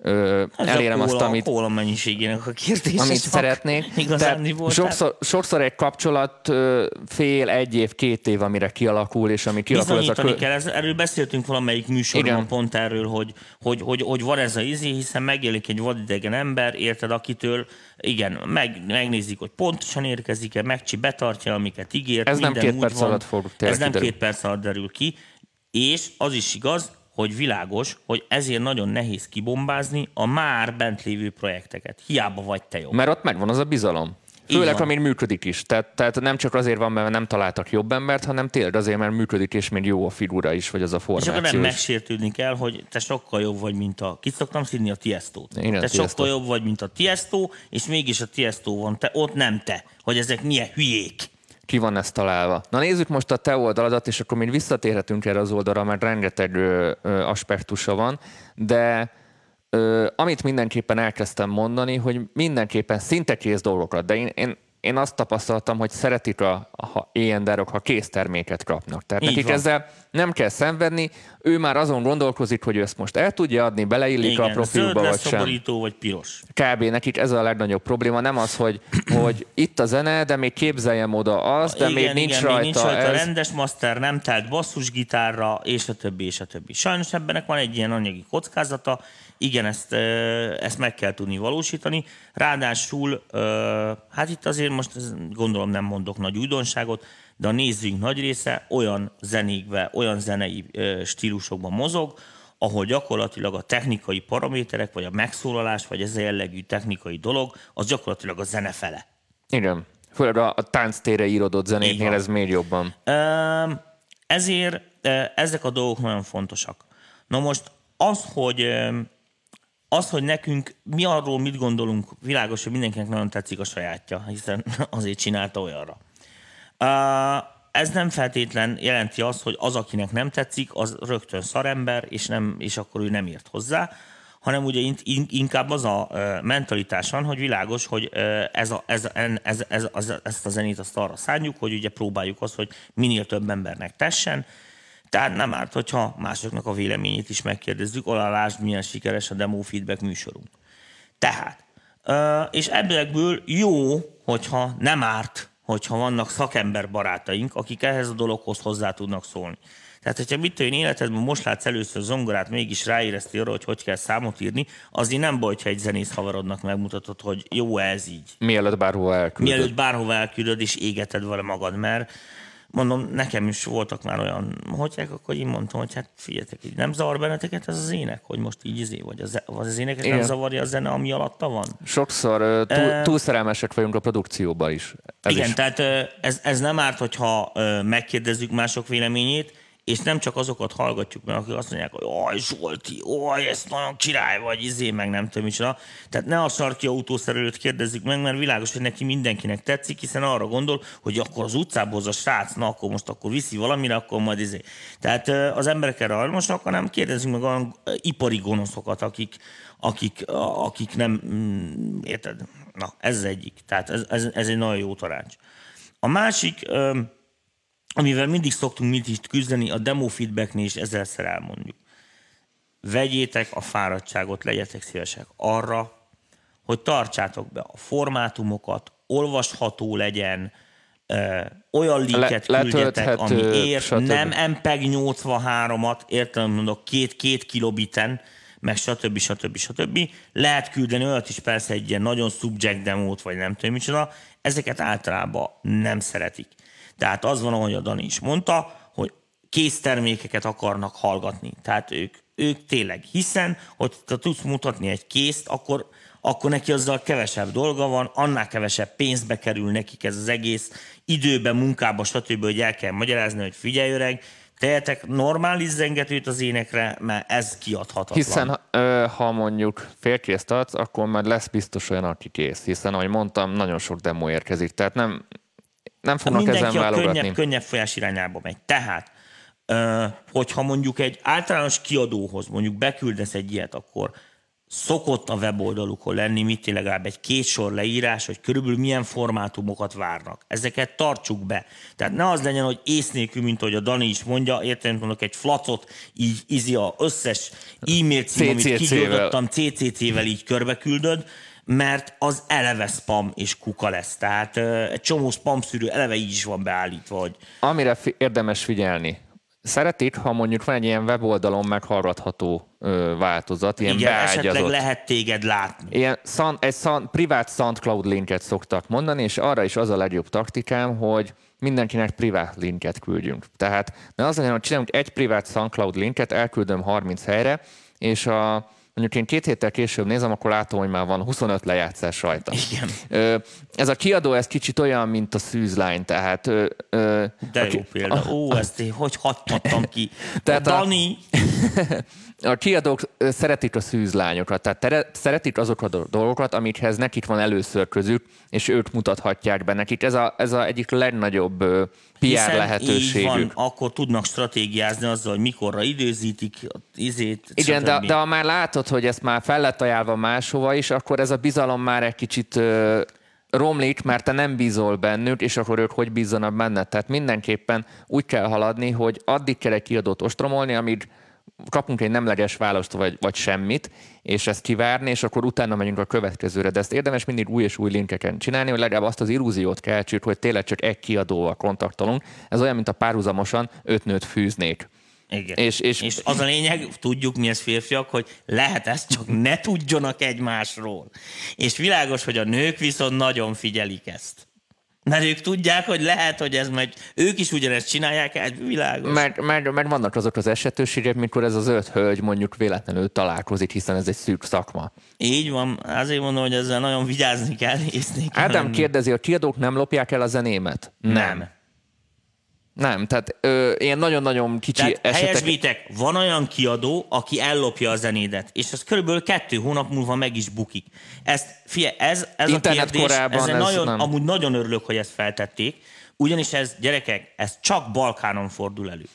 ö, elérem kóla, azt, amit, a mennyiségének a kérdés, amit szeretnék. Sokszor, sokszor egy kapcsolat ö, fél, egy év, két év, amire kialakul, és ami kialakul. Bizonyítani ez a kö... kell, ez, erről beszéltünk valamelyik műsorban igen. pont erről, hogy, hogy, hogy, hogy van ez a izi, hiszen megélik egy vadidegen ember, érted, akitől igen, meg, megnézik, hogy pontosan érkezik-e, megcsi, betartja, amiket ígért. Ez nem két perc alatt fog Ez nem kiderül. két perc alatt derül ki, és az is igaz, hogy világos, hogy ezért nagyon nehéz kibombázni a már bent lévő projekteket. Hiába vagy te jobb. Mert ott megvan az a bizalom. Főleg, amin működik is. Tehát, tehát nem csak azért van, mert nem találtak jobb embert, hanem tényleg azért, mert működik, és még jó a figura is, vagy az a formáció. És akkor nem megsértődni kell, hogy te sokkal jobb vagy, mint a... Kit szoktam szidni? A Tiëstót. Te Tiësto. sokkal jobb vagy, mint a Tiësto, és mégis a Tiësto van te, ott nem te. Hogy ezek milyen hülyék. Ki van ezt találva. Na nézzük most a te oldaladat, és akkor még visszatérhetünk erre az oldalra, mert rengeteg ö, ö, aspektusa van, de ö, amit mindenképpen elkezdtem mondani, hogy mindenképpen szinte kész dolgokat, de én, én, én azt tapasztaltam, hogy szeretik a, a e-enderok, ha kész terméket kapnak. Tehát Így nekik van. ezzel nem kell szenvedni, ő már azon gondolkozik, hogy ő ezt most el tudja adni, beleillik Igen, a profilba, vagy sem. Szoborító, vagy piros. Kb. Nekik ez a legnagyobb probléma, nem az, hogy, hogy itt a zene, de még képzeljem oda azt, de igen, még nincs igen, rajta. Még nincs rajta ez... rendes master, nem telt basszusgitárra, és a többi, és a többi. Sajnos ebbenek van egy ilyen anyagi kockázata, igen, ezt, ezt meg kell tudni valósítani. Ráadásul, hát itt azért most gondolom nem mondok nagy újdonságot, de a nézőink nagy része olyan zenékbe, olyan zenei stílusokban mozog, ahol gyakorlatilag a technikai paraméterek, vagy a megszólalás, vagy ez a jellegű technikai dolog, az gyakorlatilag a zene fele. Igen. Főleg a, a tánctérre íródott zenéknél ez még jobban. Ezért ezek a dolgok nagyon fontosak. Na most az, hogy... Az, hogy nekünk, mi arról mit gondolunk, világos, hogy mindenkinek nagyon tetszik a sajátja, hiszen azért csinálta olyanra. Ez nem feltétlen jelenti azt, hogy az, akinek nem tetszik, az rögtön szarember, és, nem, és akkor ő nem ért hozzá, hanem ugye inkább az a mentalitás van, hogy világos, hogy ez a, ez, ez, ez, ez, ezt a zenét azt arra szánjuk, hogy ugye próbáljuk azt, hogy minél több embernek tessen. Tehát nem árt, hogyha másoknak a véleményét is megkérdezzük, alá lásd, milyen sikeres a demo feedback műsorunk. Tehát, és ebből jó, hogyha nem árt, hogyha vannak szakember barátaink, akik ehhez a dologhoz hozzá tudnak szólni. Tehát, hogyha mit tőle életedben most látsz először zongorát, mégis ráéreztél arra, hogy hogy kell számot írni, azért nem baj, ha egy zenész havarodnak megmutatod, hogy jó ez így. Mielőtt bárhova elküldöd. Mielőtt bárhova elküldöd, és égeted vele magad, mert mondom, nekem is voltak már olyan hogyek, akkor így mondtam, hogy hát figyeljetek, így nem zavar benneteket ez az ének, hogy most így izé vagy, az, az éneket nem zavarja a zene, ami alatta van? Sokszor túl, túl szerelmesek vagyunk a produkcióba is. Ez igen, is. Tehát ez, ez nem árt, hogyha megkérdezzük mások véleményét, és nem csak azokat hallgatjuk meg, akik azt mondják, hogy oj, Zsolti, oj, ezt nagyon király vagy, izé, meg nem tudom micsoda. Tehát ne a sarki autószerelőt kérdezzük meg, mert világos, hogy neki mindenkinek tetszik, hiszen arra gondol, hogy akkor az utcából az a srác, na akkor most akkor viszi valamire, akkor majd izé. Tehát az emberek erre hajlamosak, hanem kérdezzünk meg olyan ipari gonoszokat, akik, akik, akik nem, mm, érted? Na, ez az egyik. Tehát ez, ez, ez egy nagyon jó tanács. A másik... amivel mindig szoktunk mindig küzdeni, a demo feedbacknél is ezerszer elmondjuk. Vegyétek a fáradtságot, legyetek szívesek arra, hogy tartsátok be a formátumokat, olvasható legyen, ö, olyan linket Le, küldjetek, ami ér, stb. Nem em pé gé nyolcvanhárom-at, értelem mondok, két, két kilobiten, meg stb. stb. stb. Lehet küldeni olyat is persze egy ilyen nagyon subject demót, vagy nem tudom micsoda, ezeket általában nem szeretik. Tehát az van, ahogy a Dani is mondta, hogy késztermékeket akarnak hallgatni. Tehát ők, ők tényleg, hiszen, hogy te tudsz mutatni egy készt, akkor, akkor neki azzal kevesebb dolga van, annál kevesebb pénzbe kerül nekik ez az egész időbe, munkába, stb., hogy el kell magyarázni, hogy figyelj öreg, tehetek normális zengetőt az énekre, mert ez kiadhatatlan. Hiszen ha, ha mondjuk félkész tartsz, akkor már lesz biztos olyan, aki kész. Hiszen, ahogy mondtam, nagyon sok demo érkezik, tehát nem... Nem fognak ezen válogatni. Mindenki a könnyebb, könnyebb folyás irányába megy. Tehát, hogyha mondjuk egy általános kiadóhoz mondjuk beküldesz egy ilyet, akkor szokott a weboldalukon lenni, mit legalább egy két sor leírás, hogy körülbelül milyen formátumokat várnak. Ezeket tartsuk be. Tehát ne az legyen, hogy ész nélkül, mint ahogy a Dani is mondja, értelmet mondok, egy flacot, így izi a összes e-mail cím, amit kigyújtottam, cé cé cé-vel így körbeküldöd, mert az eleve spam és kuka lesz. Tehát egy csomó spam szűrő eleve így is van beállítva. Hogy... Amire fi- érdemes figyelni. Szeretik, ha mondjuk van egy ilyen weboldalon meghallgatható ö, változat, ilyen igen, beágyazott. Esetleg lehet téged látni. Ilyen szan, egy szan, privát SoundCloud linket szoktak mondani, és arra is az a legjobb taktikám, hogy mindenkinek privát linket küldjünk. Tehát ne az legyen, hogy csinálunk egy privát SoundCloud linket, elküldöm harminc helyre, és a mondjuk én két héttel később nézem, akkor látom, hogy már van huszonöt lejátszás rajta. Igen. Ö, ez a kiadó, ez kicsit olyan, mint a szűzlány, tehát... Ö, ö, De a, jó példa. A, Ó, ezt én hogy hagyhattam ki? Tehát a, Dani! A, a kiadók szeretik a szűzlányokat, tehát tere, szeretik azokat a dolgokat, amikhez nekik van először közük, és ők mutathatják be nekik. Ez a, ez a egyik legnagyobb ö, pé er hiszen lehetőségük. Így van, akkor tudnak stratégiázni azzal, hogy mikorra időzítik, izét... Igen, de, de ha már látod, hogy ezt már fel lett ajánlva máshova is, akkor ez a bizalom már egy kicsit ö, romlik, mert te nem bízol bennük, és akkor ők hogy bízzanak benned. Tehát mindenképpen úgy kell haladni, hogy addig kell egy kiadót ostromolni, amíg kapunk egy nemleges választ, vagy, vagy semmit, és ezt kivárni, és akkor utána megyünk a következőre. De ezt érdemes mindig új és új linkeken csinálni, hogy legalább azt az illúziót keltsük, hogy tényleg csak egy kiadóval kontaktolunk. Ez olyan, mint a párhuzamosan öt nőt fűznék. Igen. És, és, és az a lényeg, tudjuk mi ez férfiak, hogy lehet ezt, csak ne tudjanak egymásról. És világos, hogy a nők viszont nagyon figyelik ezt. Mert ők tudják, hogy lehet, hogy ez meg ők is ugyanezt csinálják, ez világos. Meg, meg, meg vannak azok az esetőségek, mikor ez az öt hölgy mondjuk véletlenül találkozik, hiszen ez egy szűk szakma. Így van, azért mondom, hogy ezzel nagyon vigyázni kell. Ádám lenni. Kérdezi, a kiadók nem lopják el a zenémet? Nem. Nem, nem tehát ö, ilyen nagyon-nagyon kicsi tehát esetek... Helyesbítek, van olyan kiadó, aki ellopja a zenédet, és az körülbelül kettő hónap múlva meg is bukik. Ezt, figyelj, ez, ez a kérdés, ez nagyon, amúgy nagyon örülök, hogy ezt feltették, ugyanis ez, gyerekek, ez csak Balkánon fordul elő.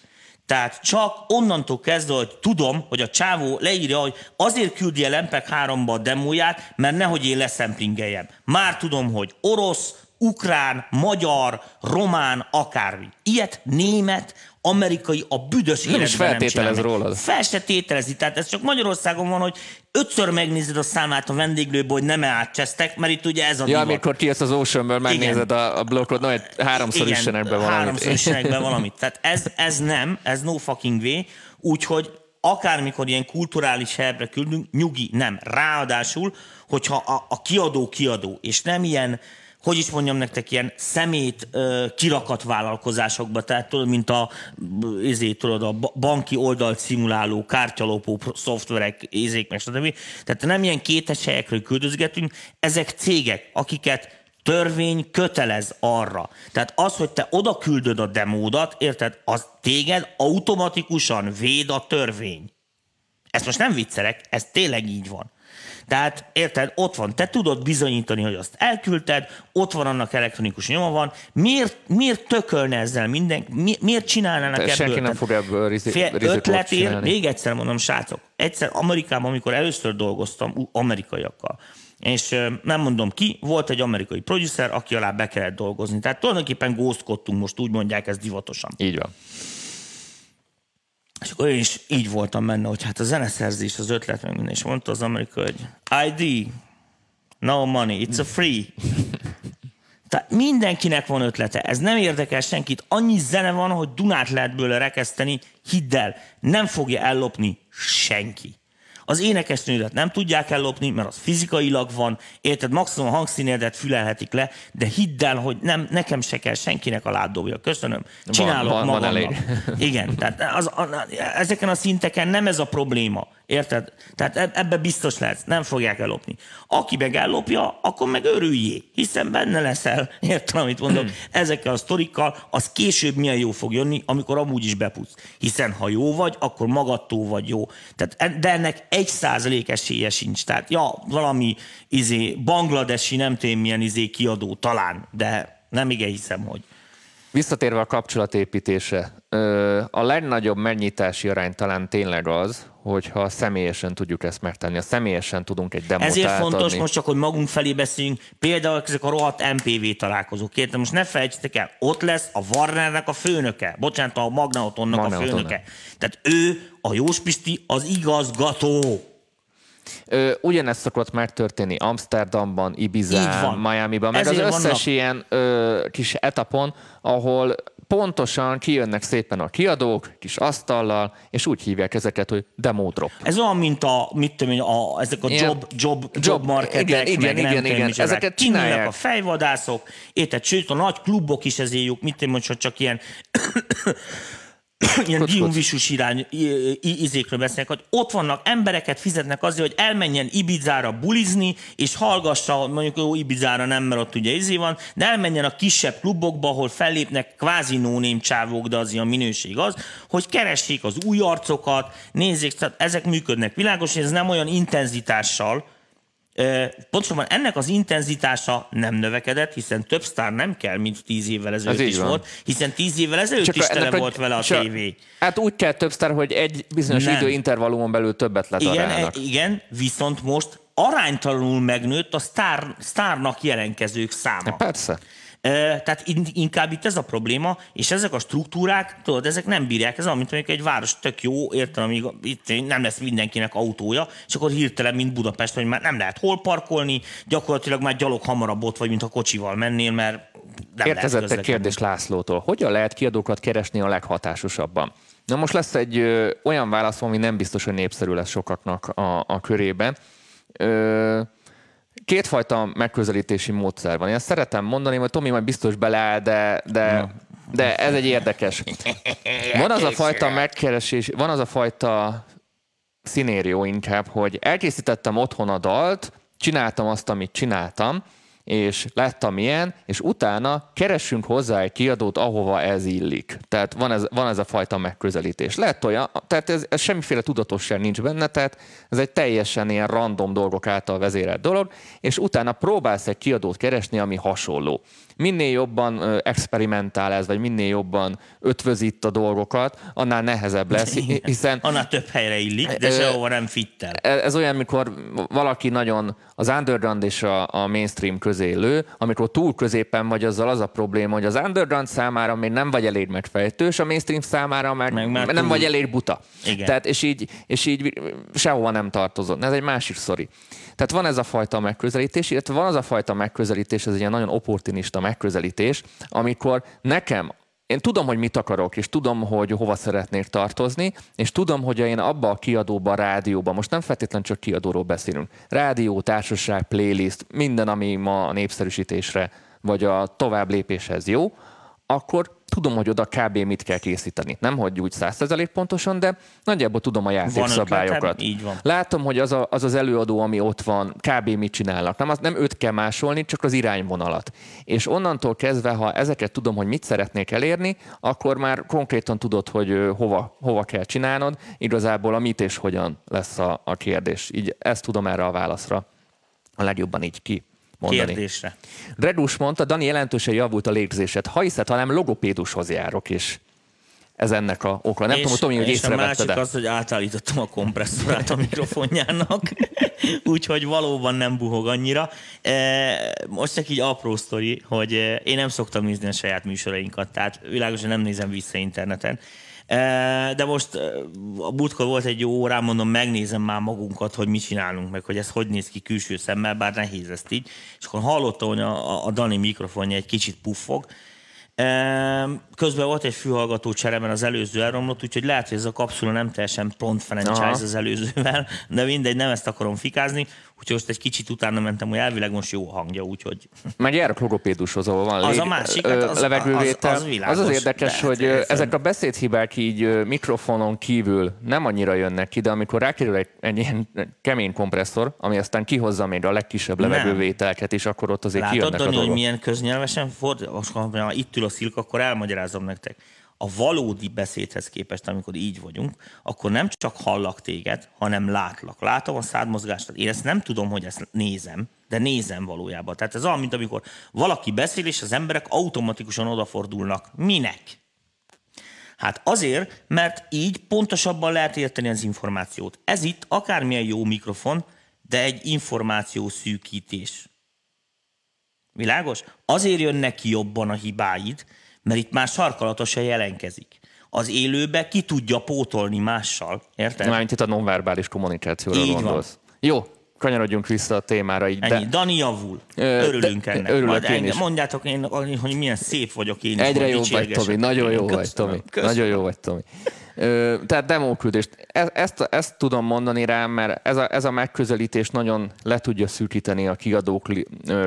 Tehát csak onnantól kezdve, hogy tudom, hogy a csávó leírja, hogy azért küldi el em pé háromba a demóját, mert nehogy én leszemplingeljem. Már tudom, hogy orosz, ukrán, magyar, román, akármi. Ilyet német, amerikai, a büdös életben nem csinálják. Nem is feltételez rólad. Fel se tételezi. Tehát ez csak Magyarországon van, hogy ötször megnézed a számát a vendéglőből, hogy nem átcsesztek, mert itt ugye ez a divat. Ja, amikor kijössz az Oceanből, megnézed a, a blokkot, no, háromszor üssenek be valamit. háromszor üssenek be valamit. Tehát ez, ez nem, ez no fucking way. Úgyhogy akármikor ilyen kulturális helyre küldünk, nyugi, nem. Ráadásul, hogyha a, a kiadó kiadó, és nem ilyen hogy is mondjam nektek, ilyen szemét kirakat vállalkozásokba, tehát tudod, mint a, ezért, tudod, a banki oldalt szimuláló, kártyalopó szoftverek, ézék, meg stb. Tehát nem ilyen kétes helyekről küldözgetünk, ezek cégek, akiket törvény kötelez arra. Tehát az, hogy te oda küldöd a demódat, érted, az téged automatikusan véd a törvény. Ezt most nem viccelek, ez tényleg így van. Tehát érted, ott van, te tudod bizonyítani, hogy azt elküldted, ott van, annak elektronikus nyoma van, miért, miért tökölne ezzel mindenki, mi, miért csinálnának te ebből? Senki nem fogja ötletért csinálni. Még egyszer mondom, srácok, egyszer Amerikában, amikor először dolgoztam amerikaiakkal, és nem mondom ki, volt egy amerikai producer, aki alá be kellett dolgozni. Tehát tulajdonképpen ghostkodtunk, most úgy mondják ezt divatosan. Így van. És akkor én is így voltam benne, hogy hát a zeneszerzés, az ötlet, meg minden, és mondta az amerikai, hogy I D, no money, it's a free. Tehát mindenkinek van ötlete, ez nem érdekel senkit, annyi zene van, hogy Dunát lehet bőle rekeszteni, hidd el, nem fogja ellopni senki. Az énekesnődet nem tudják ellopni, mert az fizikailag van, érted, maximum a hangszínedet fülelhetik le, de hidd el, hogy nem, nekem se kell senkinek a ládobja. Köszönöm, csinálok van, van, magamnak. Van Igen, tehát az, a, ezeken a szinteken nem ez a probléma, érted? Tehát ebbe biztos lehetsz, nem fogják ellopni. Aki meg ellopja, akkor meg örüljé, hiszen benne leszel, érted, amit mondok, ezekkel a sztorikkal, az később milyen jó fog jönni, amikor amúgy is beputsz. Hiszen ha jó vagy, akkor magadtól vagy jó. Tehát, de ennek egy százalék esélye sincs. Tehát, ja, valami izé, bangladesi, nem tudom milyen izé kiadó talán, de nem igen hiszem, hogy... Visszatérve a kapcsolatépítése, a legnagyobb megnyitási arány talán tényleg az, hogyha személyesen tudjuk ezt megtenni, a személyesen tudunk egy demót Ezért átadni. Fontos most csak, hogy magunk felé beszéljünk, például ezek a rohadt em pé vé találkozók. Értem, most ne felejtsétek el, ott lesz a Warnernek a főnöke, bocsánat, a Magna Automnak Magna a főnöke. Automnak. Tehát ő, a Jós Pisti, az igazgató. Ö, ugyanezt szokott már történni Amsterdamban, Ibizán, Miamiban, meg Ezért az összes vannak... ilyen ö, kis etapon, ahol pontosan kijönnek szépen a kiadók, kis asztallal, és úgy hívják ezeket, hogy demo drop. Ez olyan, mint a, mit tudom én, a, ezek a job, job, job, job marketek, igen, igen, meg igen, nem igen, igen. Ezeket csinálják. A fejvadászok, érted, sőt a nagy klubok is ezért, mit tudom én, hogy csak ilyen... ilyen diumvisus irány izékről beszélnek, hogy ott vannak, embereket fizetnek azért, hogy elmenjen Ibizára bulizni, és hallgassa, mondjuk jó, Ibizára nem, mert ott ugye izé van, de elmenjen a kisebb klubokba, ahol fellépnek kvázi no-name csávók, de az ilyen minőség az, hogy keressék az új arcokat, nézzék, tehát ezek működnek. Világos, hogy ez nem olyan intenzitással, pontosabban ennek az intenzitása nem növekedett, hiszen több sztár nem kell, mint tíz évvel ezelőtt is van. Volt, hiszen tíz évvel ezelőtt csak is tele volt vele a tévé. Hát úgy kell több sztár, hogy egy bizonyos nem. időintervallumon belül többet letarálnak. Igen, igen, viszont most aránytalanul megnőtt a sztár, sztárnak jelentkezők száma. Persze. Tehát inkább itt ez a probléma, és ezek a struktúrák, tudod, ezek nem bírják, ez olyan, mint mondjuk egy város tök jó, értem, amíg itt nem lesz mindenkinek autója, és akkor hirtelen, mint Budapest, hogy már nem lehet hol parkolni, gyakorlatilag már gyalog hamarabb ott vagy, mint ha kocsival mennél, mert nem Értezett egy kérdés Lászlótól, hogyan lehet kiadókat keresni a leghatásosabban? Na most lesz egy ö, olyan válasz, ami nem biztos, hogy népszerű lesz sokaknak a, a körében. Ö, Kétfajta megközelítési módszer van. Én szeretem mondani, hogy Tomi majd biztos beleáll, de, de, de ez egy érdekes. Van az a fajta megkeresés, van az a fajta szinérió inkább, hogy elkészítettem otthon a dalt, csináltam azt, amit csináltam, és láttam ilyen, és utána keressünk hozzá egy kiadót, ahova ez illik. Tehát van ez, van ez a fajta megközelítés. Lehet olyan, tehát ez, ez semmiféle tudatosság nincs benne, tehát ez egy teljesen ilyen random dolgok által vezérelt dolog, és utána próbálsz egy kiadót keresni, ami hasonló. Minél jobban experimentál ez, vagy minél jobban ötvöz itt a dolgokat, annál nehezebb lesz, hiszen... annál több helyre illik, de sehova nem fittel. Ez olyan, mikor valaki nagyon az underground és a, a mainstream közé lő, amikor túl középen vagy, azzal az a probléma, hogy az underground számára még nem vagy elég megfejtős, a mainstream számára már, meg már nem túl... vagy elég buta. Igen. Tehát, és, így, és így sehova nem tartozod. Ez egy másik sztori. Tehát van ez a fajta megközelítés, illetve van az a fajta megközelítés, ez egy ilyen nagyon opportunista megközelítés, amikor nekem, én tudom, hogy mit akarok, és tudom, hogy hova szeretnék tartozni, és tudom, hogy én abba a kiadóba, rádióba, most nem feltétlenül csak kiadóról beszélünk, rádió, társaság, playlist, minden, ami ma a népszerűsítésre vagy a tovább lépéshez jó, akkor tudom, hogy oda kb. Mit kell készíteni. Nem, hogy úgy száz százalék pontosan, de nagyjából tudom a játékszabályokat. Látom, hogy az, a, az az előadó, ami ott van, kb. Mit csinálnak. Nem, azt nem őt kell másolni, csak az irányvonalat. És onnantól kezdve, ha ezeket tudom, hogy mit szeretnék elérni, akkor már konkrétan tudod, hogy hova, hova kell csinálnod. Igazából a mit és hogyan lesz a, a kérdés. Így ezt tudom erre a válaszra a legjobban így ki. Mondani. Kérdésre. Redus mondta, Dani, jelentősen javult a légzésed. Ha hiszed, hanem logopédushoz járok is. Ez ennek a oka. Nem és, tudom, Tomi, hogy észrevetted. És a másik az, hogy átállítottam a kompresszorát a mikrofonjának, úgyhogy valóban nem buhog annyira. Most csak így apró sztori, hogy én nem szoktam nézni a saját műsorainkat, tehát világosan nem nézem vissza interneten. De most a múltkor volt egy jó órám, mondom, megnézem már magunkat, hogy mit csinálunk meg, hogy ez hogy néz ki külső szemmel, bár nehéz ezt így. És akkor hallottam, hogy a, a Dani mikrofonja egy kicsit puffog. Közben volt egy fülhallgató csereben, az előző elromlott, úgyhogy lehet, hogy ez a kapszula nem teljesen pont franchise Aha. az előzővel, de mindegy, nem ezt akarom fikázni, úgyhogy most egy kicsit utána mentem, hogy elvileg most jó hangja, úgyhogy... Meg járok logopédushoz, ahol van az lég... a másik, hát az, levegővétel. Az, az, az az érdekes, de, hogy érzen. Ezek a beszédhibák így mikrofonon kívül nem annyira jönnek ki, de amikor rákerül egy, egy ilyen kemény kompresszor, ami aztán kihozza még a legkisebb levegővételket, és akkor ott azért kijönnek a dolgok. Látod, Dani, hogy milyen köznyelvesen fordul? Ha itt ül a szilka, akkor elmagyarázom nektek. A valódi beszédhez képest, amikor így vagyunk, akkor nem csak hallak téged, hanem látlak. Látom a szádmozgást. Én ezt nem tudom, hogy ezt nézem, de nézem valójában. Tehát ez olyan, mint amikor valaki beszél, és az emberek automatikusan odafordulnak. Minek? Hát azért, mert így pontosabban lehet érteni az információt. Ez itt akármilyen jó mikrofon, de egy információ szűkítés. Világos? Azért jönnek ki jobban a hibáid, mert itt már sarkalatosan jelenkezik. Az élőbe ki tudja pótolni mással, érted? Mármint itt a nonverbális kommunikációra gondolsz. Jó, kanyarodjunk vissza a témára. Így, Ennyi, de... Dani javul. Örülünk de, ennek. Örülök én engem. Is. Mondjátok én, hogy milyen szép vagyok én. Egyre jó vagy, Tomi. Nagyon jó vagy, Tomi. Nagyon jó vagy, Tomi. Tehát demóküldést. Ezt, ezt, ezt tudom mondani rá, mert ez a, ez a megközelítés nagyon le tudja szűkíteni a kiadók,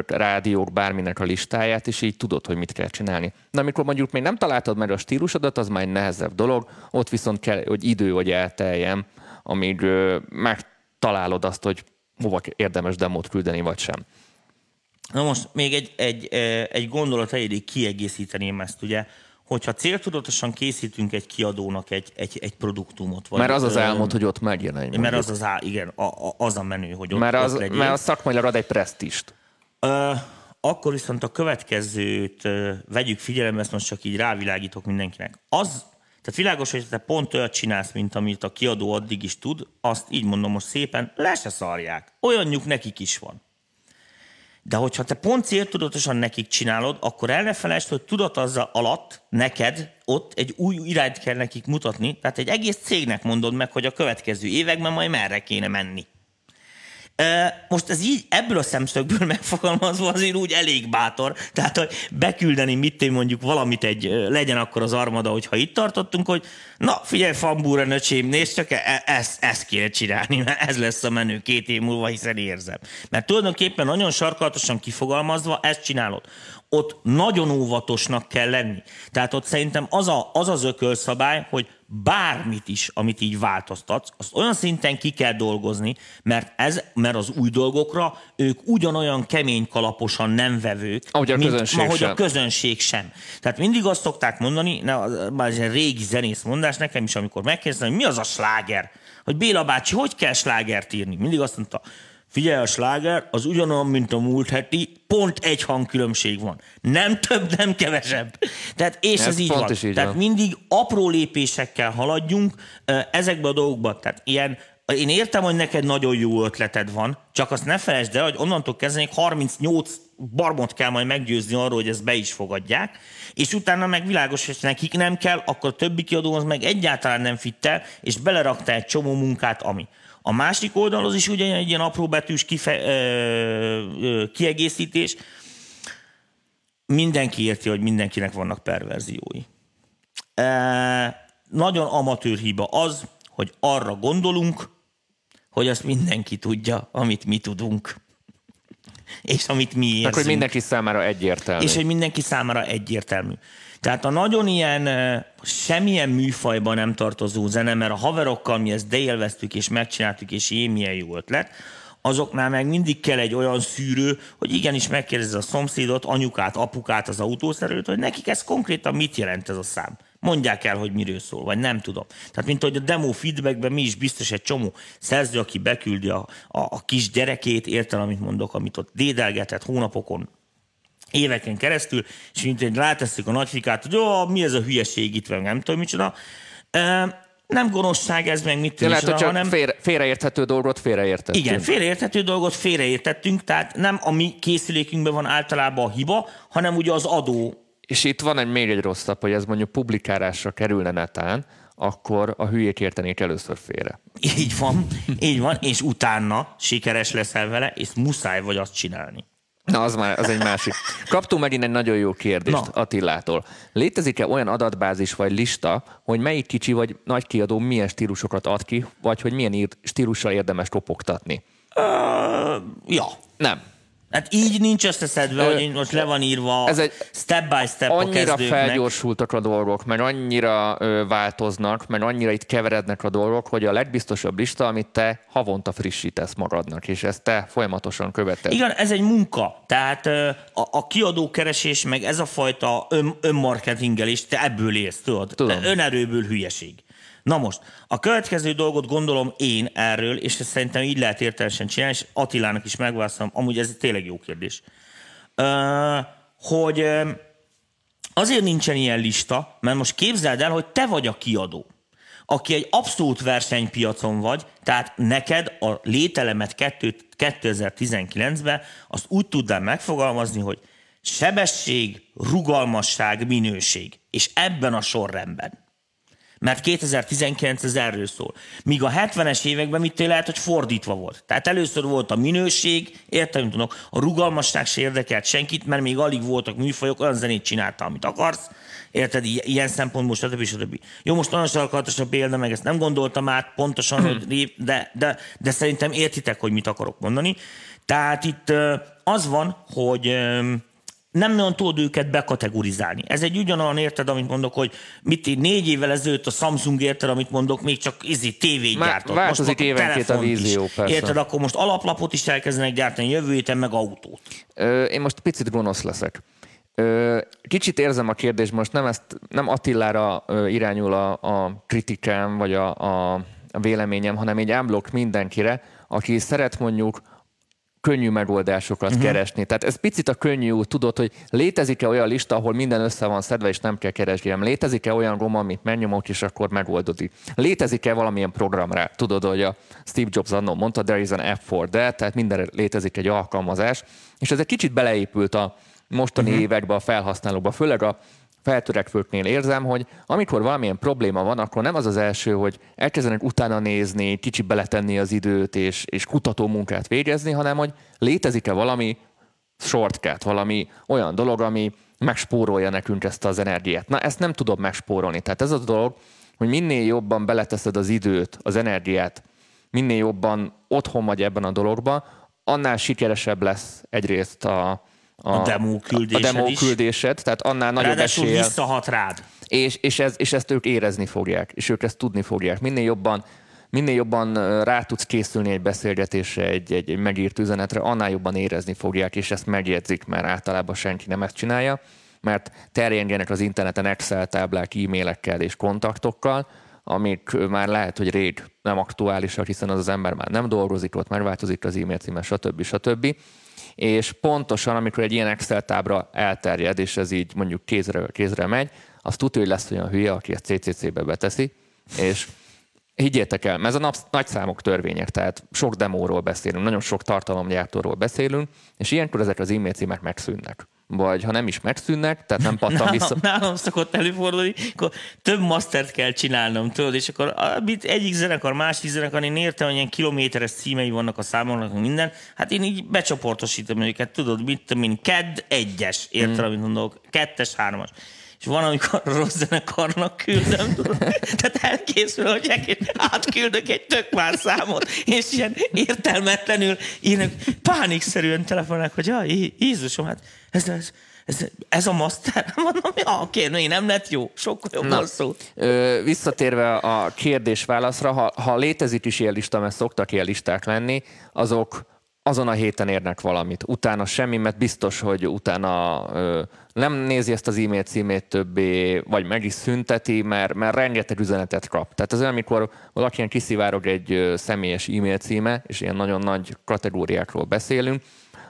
rádiók, bárminek a listáját, és így tudod, hogy mit kell csinálni. De amikor mondjuk még nem találtad meg a stílusodat, az már egy nehezebb dolog, ott viszont kell, hogy idő, hogy elteljen, amíg megtalálod azt, hogy hova érdemes demót küldeni, vagy sem. Na most még egy, egy, egy gondolat elég kiegészíteném ezt, ugye, hogyha céltudatosan készítünk egy kiadónak egy, egy, egy produktumot. Vagy mert az az álmod, hogy ott megjelenjen. Mert az az, á, igen, a, a, az a menő, hogy ott, mert az, ott legyen. Mert az szakmailag ad egy presztíst. Uh, akkor viszont a következőt uh, vegyük figyelembe, ezt most csak így rávilágítok mindenkinek. Az, tehát világos, hogy te pont olyat csinálsz, mint amit a kiadó addig is tud, azt így mondom most szépen, le se szarják. Olyanjuk nekik is van. De hogyha te pont céltudatosan nekik csinálod, akkor el ne felejtsd, hogy tudat azzal alatt neked ott egy új irányt kell nekik mutatni, tehát egy egész cégnek mondod meg, hogy a következő években majd merre kéne menni. Most ez így ebből a szemszögből megfogalmazva azért úgy elég bátor, tehát hogy beküldeni mit én mondjuk valamit egy, legyen akkor az Armada, hogyha itt tartottunk, hogy na figyelj, Van Buuren öcsém, nézd csak, e- ezt, ezt kéne csinálni, mert ez lesz a menő két év múlva, hiszen érzem. Mert tulajdonképpen nagyon sarkalatosan kifogalmazva ezt csinálod. Ott nagyon óvatosnak kell lenni. Tehát ott szerintem az a, az, az ökölszabály, hogy bármit is, amit így változtatsz, azt olyan szinten ki kell dolgozni, mert, ez, mert az új dolgokra ők ugyanolyan kemény kalaposan nem vevők, ahogy a, mint, közönség, ahogy sem. a közönség sem. Tehát mindig azt szokták mondani, ne, már ez egy régi zenész mondás nekem is, amikor megkérdeztem, hogy mi az a sláger? Hogy Béla bácsi, hogy kell slágert írni? Mindig azt mondta, figyelj, a sláger az ugyanolyan, mint a múlt heti, pont egy hangkülönbség van. Nem több, nem kevesebb. Tehát, és ez, ez így van. Így Tehát van. Mindig apró lépésekkel haladjunk ezekbe a dolgokba. Tehát ilyen, én értem, hogy neked nagyon jó ötleted van, csak azt ne felejtsd el, hogy onnantól kezdenék harmincnyolc barmot kell majd meggyőzni arról, hogy ezt be is fogadják, és utána meg világos, hogy nekik nem kell, akkor a többi kiadóhoz meg egyáltalán nem fittel, és beleraktál egy csomó munkát, ami... A másik oldalhoz is ugyan egy ilyen apró betűs kife- ö- ö- kiegészítés. Mindenki érti, hogy mindenkinek vannak perverziói. E- nagyon amatőr hiba az, hogy arra gondolunk, hogy azt mindenki tudja, amit mi tudunk. és amit mi érzünk. Akkor mindenki számára egyértelmű. És hogy mindenki számára egyértelmű. Tehát a nagyon ilyen semmilyen műfajban nem tartozó zene, mert a haverokkal mi ezt deélveztük és megcsináltuk, és én milyen jó ötlet, azoknál meg mindig kell egy olyan szűrő, hogy igenis megkérdezi a szomszédot, anyukát, apukát, az autószerelőt, hogy nekik ez konkrétan mit jelent ez a szám. Mondják el, hogy miről szól, vagy nem tudom. Tehát, mint ahogy a demo feedbackben mi is biztos egy csomó szerző, aki beküldi a, a, a kis gyerekét, értelem, amit mondok, amit ott dédelgetett hónapokon, éveken keresztül, és mint hogy rátesszük a nagyfikát, hogy ó, mi ez a hülyeség itt, vagy nem tudom micsoda. E- Nem gonoszság ez, meg mit tűnik. Lehet, hanem... félre, félreérthető dolgot félreértettünk. Igen, félreérthető dolgot félreértettünk, tehát nem a mi készülékünkben van általában a hiba, hanem ugye az adó. És itt van egy még egy rosszabb, hogy ez mondjuk publikálásra kerülne netán, akkor a hülyék értenék először félre. Így van, így van, és utána sikeres leszel vele, és muszáj vagy azt csinálni. Na, az, már, az egy másik. Kaptunk megint egy nagyon jó kérdést Na. Attilától. Létezik-e olyan adatbázis vagy lista, hogy melyik kicsi vagy nagy kiadó milyen stílusokat ad ki, vagy hogy milyen stílussal érdemes kopogtatni? Uh, ja. Nem. Hát így nincs összeszedve, Ö, hogy most le van írva egy, step by step a kezdőknek. Annyira felgyorsultak a dolgok, mert annyira ö, változnak, mert annyira itt keverednek a dolgok, hogy a legbiztosabb lista, amit te havonta frissítesz magadnak, és ezt te folyamatosan követed. Igen, ez egy munka. Tehát ö, a, a kiadókeresés, meg ez a fajta ön, önmarketingelés, te ebből élsz, tudod? Tudom. Önerőből hülyeség. Na most, a következő dolgot gondolom én erről, és ezt szerintem így lehet értelmesen csinálni, és Attilának is megválaszolom, amúgy ez tényleg jó kérdés, hogy azért nincsen ilyen lista, mert most képzeld el, hogy te vagy a kiadó, aki egy abszolút versenypiacon vagy, tehát neked a lételemet kétezer-tizenkilencben azt úgy tudnám megfogalmazni, hogy sebesség, rugalmasság, minőség, és ebben a sorrendben. Mert kétezer-tizenkilenc ez erről szól. Míg a hetvenes években mitől lehet, hogy fordítva volt. Tehát először volt a minőség, értem, tudom, a rugalmasság se érdekelt senkit, mert még alig voltak műfajok, olyan zenét csinálta, amit akarsz, érted, ilyen szempontból, stb. stb. Jó, most nagyon sarkalatos a példa, meg ezt nem gondoltam át pontosan, hogy, de, de, de szerintem értitek, hogy mit akarok mondani. Tehát itt az van, hogy... nem nagyon tudod őket bekategorizálni. Ez egy ugyanolyan, érted, amit mondok, hogy mit én négy évvel ezelőtt a Samsung, érted, amit mondok, még csak izi tévét gyártott. Változik évenként a vízió, persze. Érted, akkor most alaplapot is elkezdenek gyártani jövő héten, meg autót. Ö, én most picit gonosz leszek. Ö, kicsit érzem a kérdést, most nem, ezt, nem Attilára irányul a, a kritikám, vagy a, a véleményem, hanem így ámblok mindenkire, aki szeret mondjuk könnyű megoldásokat uh-huh. keresni. Tehát ez picit a könnyű út, tudod, hogy létezik-e olyan lista, ahol minden össze van szedve, és nem kell keresgélem. Létezik-e olyan gomba, amit megnyomok, és akkor megoldodik. Létezik-e valamilyen program rá? Tudod, hogy a Steve Jobs annól mondta, there is an app for that, tehát mindenre létezik egy alkalmazás. És ez egy kicsit beleépült a mostani uh-huh. évekbe a felhasználókba, főleg a feltörekvőknél érzem, hogy amikor valamilyen probléma van, akkor nem az az első, hogy elkezdenek utána nézni, kicsit beletenni az időt, és, és kutató munkát végezni, hanem hogy létezik-e valami shortcut, valami olyan dolog, ami megspórolja nekünk ezt az energiát. Na, ezt nem tudod megspórolni. Tehát ez az a dolog, hogy minél jobban beleteszed az időt, az energiát, minél jobban otthon vagy ebben a dologban, annál sikeresebb lesz egyrészt a A, a demo küldésed, a demo küldésed is. Tehát annál nagyobb eséllyel. Ráadásul visszahat rád. És, és, ez, és ezt ők érezni fogják, és ők ezt tudni fogják. Minél jobban, minél jobban rá tudsz készülni egy beszélgetésre, egy, egy, egy megírt üzenetre, annál jobban érezni fogják, és ezt megjegyzik, mert általában senki nem ezt csinálja, mert terjedjenek az interneten Excel táblák, e-mailekkel és kontaktokkal, amik már lehet, hogy rég nem aktuálisak, hiszen az az ember már nem dolgozik, ott már változik az e-mail címe, stb. stb. És pontosan, amikor egy ilyen Excel tábra elterjed, és ez így mondjuk kézre, kézre megy, az tudja, hogy lesz olyan hülye, aki ezt cé cé cé-be beteszi, és higgyétek el, mert ez a nap, nagy számok törvények, tehát sok demóról beszélünk, nagyon sok tartalomgyártóról beszélünk, és ilyenkor ezek az e-mail címek megszűnnek. Vagy ha nem is megszűnnek, tehát nem pattam nálam, vissza. Nálam szokott előfordulni, akkor több mastert kell csinálnom, tudod, és akkor egyik zenekar, másik zenekar, én értem, hogy ilyen kilométeres címei vannak a számomnak, minden, hát én így becsoportosítom őket, tudod, mit tudom én, kedd egyes, értem, amit mondok, kettes, hármas. és van, amikor rossz zenekarnak küldöm, tehát elkészülök, és átküldök egy tök más számot, és ilyen értelmetlenül írnak, pánikszerűen telefonálnak, hogy jaj, Jézusom, hát ez lesz. Ez, ez a master? Mondom, ja, oké, nem lett jó. Sokkal jobb hosszú. Visszatérve a kérdés-válaszra, ha, ha létezik is ilyen lista, mert szoktak ilyen listák lenni, azok azon a héten érnek valamit. Utána semmi, mert biztos, hogy utána ö, nem nézi ezt az e-mail címét többé, vagy meg is szünteti, mert, mert rengeteg üzenetet kap. Tehát az olyan, amikor valakinek kiszivárog egy személyes e-mail címe, és ilyen nagyon nagy kategóriákról beszélünk,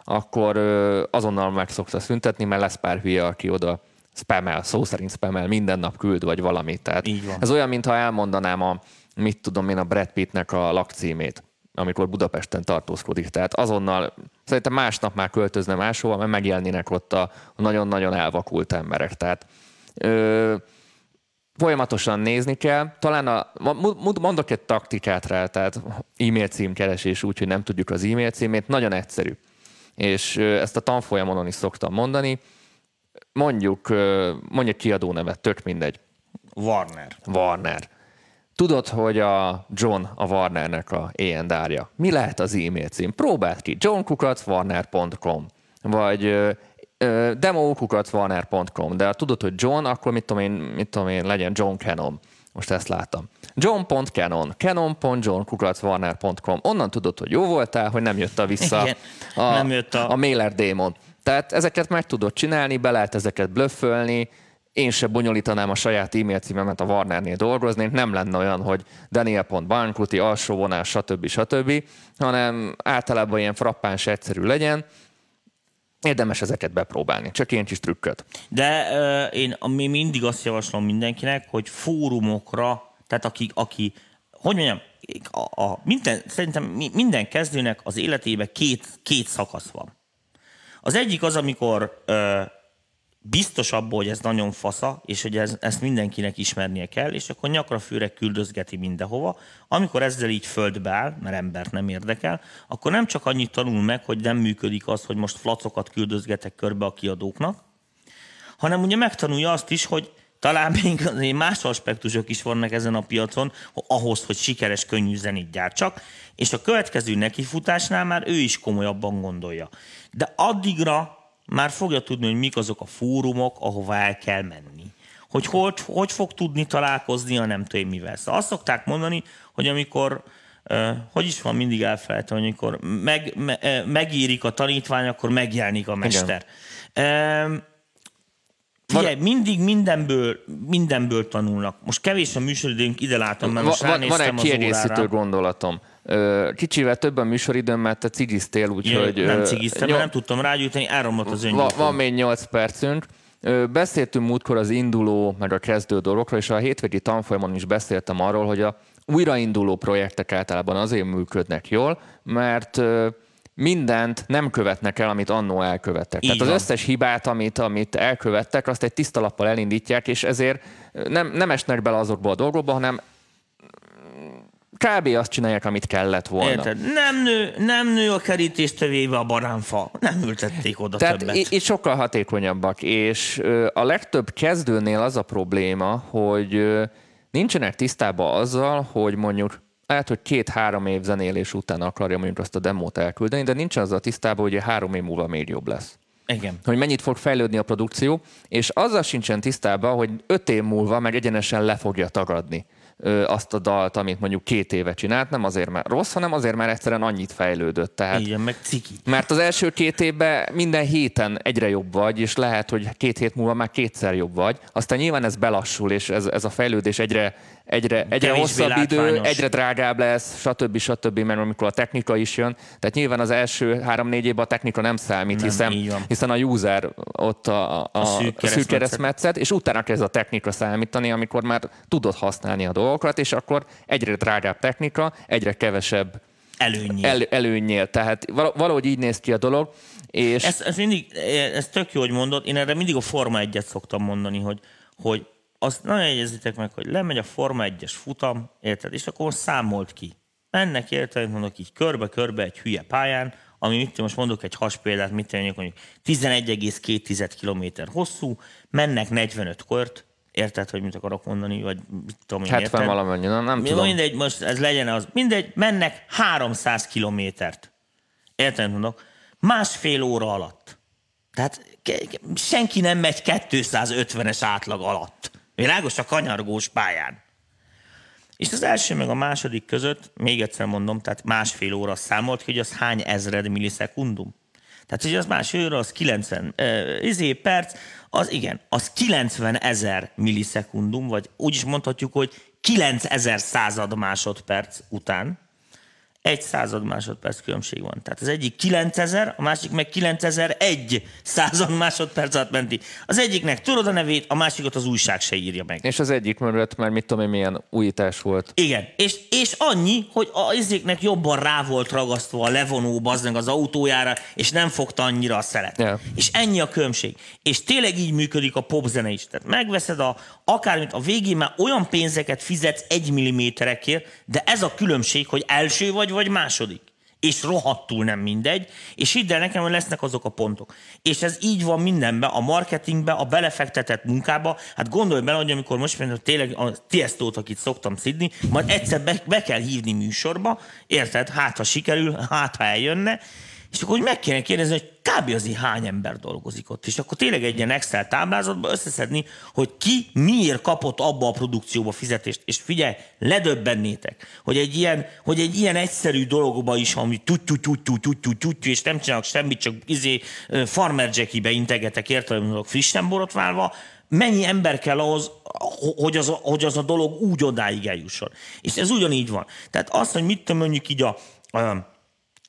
akkor azonnal meg szokta szüntetni, mert lesz pár hülye, aki oda spamel, szó szerint spamel, minden nap küld, vagy valamit. Tehát ez olyan, mintha elmondanám a, mit tudom én, a Brad Pittnek a lakcímét, amikor Budapesten tartózkodik. Tehát azonnal, szerintem másnap már költözne máshova, mert megjelennének ott a nagyon-nagyon elvakult emberek. Tehát ö, folyamatosan nézni kell. Talán a, mondok egy taktikát rá, tehát e-mail címkeresés úgy, hogy nem tudjuk az e-mail címét, nagyon egyszerű. És ezt a tanfolyamon is szoktam mondani. Mondjuk, mondjuk kiadónevet, tök mindegy. Warner. Warner. Tudod, hogy a John a Warnernek a é en dé-ja. Mi lehet az e-mail cím? Próbáld ki. john kukac warner pont com vagy demo kukac warner pont com de tudod, hogy John, akkor mit tudom én, mit tudom én legyen John Cannon. Most ezt láttam. john pont canon canon pont john kukac warner pont com Onnan tudod, hogy jó voltál, hogy nem jött a vissza igen, a, nem jött a... a mailer démon. Tehát ezeket meg tudod csinálni, be lehet ezeket blöffölni. Én se bonyolítanám a saját e-mail címemet, a Warnernél dolgoznék. Nem lenne olyan, hogy daniel pont bankuti alsó vonás, stb. Stb. Hanem általában ilyen frappáns egyszerű legyen. Érdemes ezeket bepróbálni, csak ilyen kis trükköt. De uh, én ami mindig azt javaslom mindenkinek, hogy fórumokra, tehát aki, aki hogy mondjam, a, a, minden, szerintem minden kezdőnek az életében két, két szakasz van. Az egyik az, amikor uh, biztos abból, hogy ez nagyon fasza, és hogy ez, ezt mindenkinek ismernie kell, és akkor nyakra főre küldözgeti mindenhova. Amikor ezzel így földbe áll, mert embert nem érdekel, akkor nem csak annyit tanul meg, hogy nem működik az, hogy most flacokat küldözgetek körbe a kiadóknak, hanem ugye megtanulja azt is, hogy talán még más aspektusok is vannak ezen a piacon, ahhoz, hogy sikeres, könnyű zenét gyártsak, és a következő nekifutásnál már ő is komolyabban gondolja. De addigra már fogja tudni, hogy mik azok a fórumok, ahová el kell menni. Hogy hogy, hogy fog tudni találkozni, a nem tudom mivel. Szóval azt szokták mondani, hogy amikor, eh, hogy is van, mindig elfelejtem, hogy amikor meg, me, eh, megérik a tanítvány, akkor megjelenik a mester. Eh, figyelj, van, mindig mindenből, mindenből tanulnak. Most kevés a műsoridőnk, ide látom, mert most ránéztem az órára. Van egy kiegészítő gondolatom. Kicsivel több a műsoridőm, mert te cigiztél, úgyhogy... Jö, nem cigiztem, nyom... nem tudtam rágyújtani, elromlott az öngyújtó. Van még nyolc percünk. Beszéltünk múltkor az induló, meg a kezdő dolgokról, és a hétvégi tanfolyamon is beszéltem arról, hogy a újrainduló projektek általában azért működnek jól, mert mindent nem követnek el, amit annó elkövettek. Igen. Tehát az összes hibát, amit, amit elkövettek, azt egy tiszta lappal elindítják, és ezért nem, nem esnek bele azokba a dolgokba, hanem kb. Azt csinálják, amit kellett volna. Érted? Nem nő, nem nő a kerítéstől véve a baránfa. Nem ültették oda tehát többet. Tehát itt sokkal hatékonyabbak. És a legtöbb kezdőnél az a probléma, hogy nincsenek tisztában azzal, hogy mondjuk lehet, hogy két-három év zenélés után akarja mondjuk azt a demót elküldeni, de nincsen azzal tisztában, hogy három év múlva még jobb lesz. Igen. Hogy mennyit fog fejlődni a produkció, és azzal sincsen tisztában, hogy öt év múlva meg egyenesen le fogja tagadni azt a dalt, amit mondjuk két éve csinált, nem azért már rossz, hanem azért már egyszerűen annyit fejlődött. Tehát, igen, meg ciki. Mert az első két évben minden héten egyre jobb vagy, és lehet, hogy két hét múlva már kétszer jobb vagy. Aztán nyilván ez belassul, és ez, ez a fejlődés egyre, egyre, egyre hosszabb idő, egyre drágább lesz, stb. Stb. Mert amikor a technika is jön. Tehát nyilván az első három-négy évben a technika nem számít, nem, hiszen, hiszen a user ott a, a, a szűk keresztmetszet, és utána kezd a technika számítani, amikor már tudod használni a dolgot. És akkor egyre drágább technika, egyre kevesebb előnyél. El, előnyél. Tehát valahogy így néz ki a dolog. És ez, ez, mindig, ez tök jó, hogy mondod. Én erre mindig a Forma egyet szoktam mondani, hogy, hogy azt nagyon egyezitek meg, hogy lemegy a Forma egyes futam, érted? És akkor számolt ki. Mennek, érted, mondok így körbe-körbe egy hülye pályán, ami mit most mondok egy has példát, mit mondjuk, mondjuk tizenegy egész két kilométer hosszú, mennek negyvenöt kört, érted, hogy mit akarok mondani, vagy mit tudom én, hetven valamennyi, nem, nem tudom. Mindegy, most ez legyen az, mindegy, mennek háromszáz kilométert. Érted, mondok, másfél óra alatt. Tehát senki nem megy kétszázötvenes átlag alatt. Világos a kanyargós pályán. És az első meg a második között, még egyszer mondom, tehát másfél óra számolt, hogy az hány ezred millisekundum. Tehát, hogy az másfél óra, az kilencven eh, izé, perc, az igen, az kilencven ezer millisekundum, vagy úgy is mondhatjuk, hogy kilencezer század másodperc után egy század másodperc különbség van. Tehát az egyik kilencezer, a másik meg kilencezer-egy század másodperc alatt menti. Az egyiknek tudod a nevét, a másikat az újság se írja meg. És az egyik mögött már mit tudom én, milyen újítás volt. Igen, és, és annyi, hogy az izéknek jobban rá volt ragasztva a levonó bazdmeg az autójára, és nem fogta annyira a szelet. Yeah. És ennyi a különbség. És tényleg így működik a popzene is. Tehát megveszed a, akármit, a végén már olyan pénzeket fizetsz egy milliméterekért, de ez a különbség, hogy első vagy vagy második. És rohadtul nem mindegy, és hidd el nekem, hogy lesznek azok a pontok. És ez így van mindenben, a marketingben, a belefektetett munkába. Hát gondolj bele, hogy amikor most például tényleg a Tiëstót, akit szoktam szidni, majd egyszer be, be kell hívni műsorba, érted? Hát, ha sikerül, hát, ha eljönne, és akkor meg kéne kérdezni, hogy kb. Azért hány ember dolgozik ott. És akkor tényleg egy ilyen Excel táblázatban összeszedni, hogy ki miért kapott abba a produkcióba fizetést. És figyelj, ledöbbennétek, hogy egy ilyen, hogy egy ilyen egyszerű dologba is, ami tudtú, tudtú, tudtú, tudtú, és nem csinálok semmit, csak izé Farmer Jackie-be integetek, értelemben frissen borotválva, mennyi ember kell ahhoz, hogy az, hogy az a dolog úgy odáig eljusson. És ez ugyanígy van. Tehát azt, hogy mit mondjuk így a... a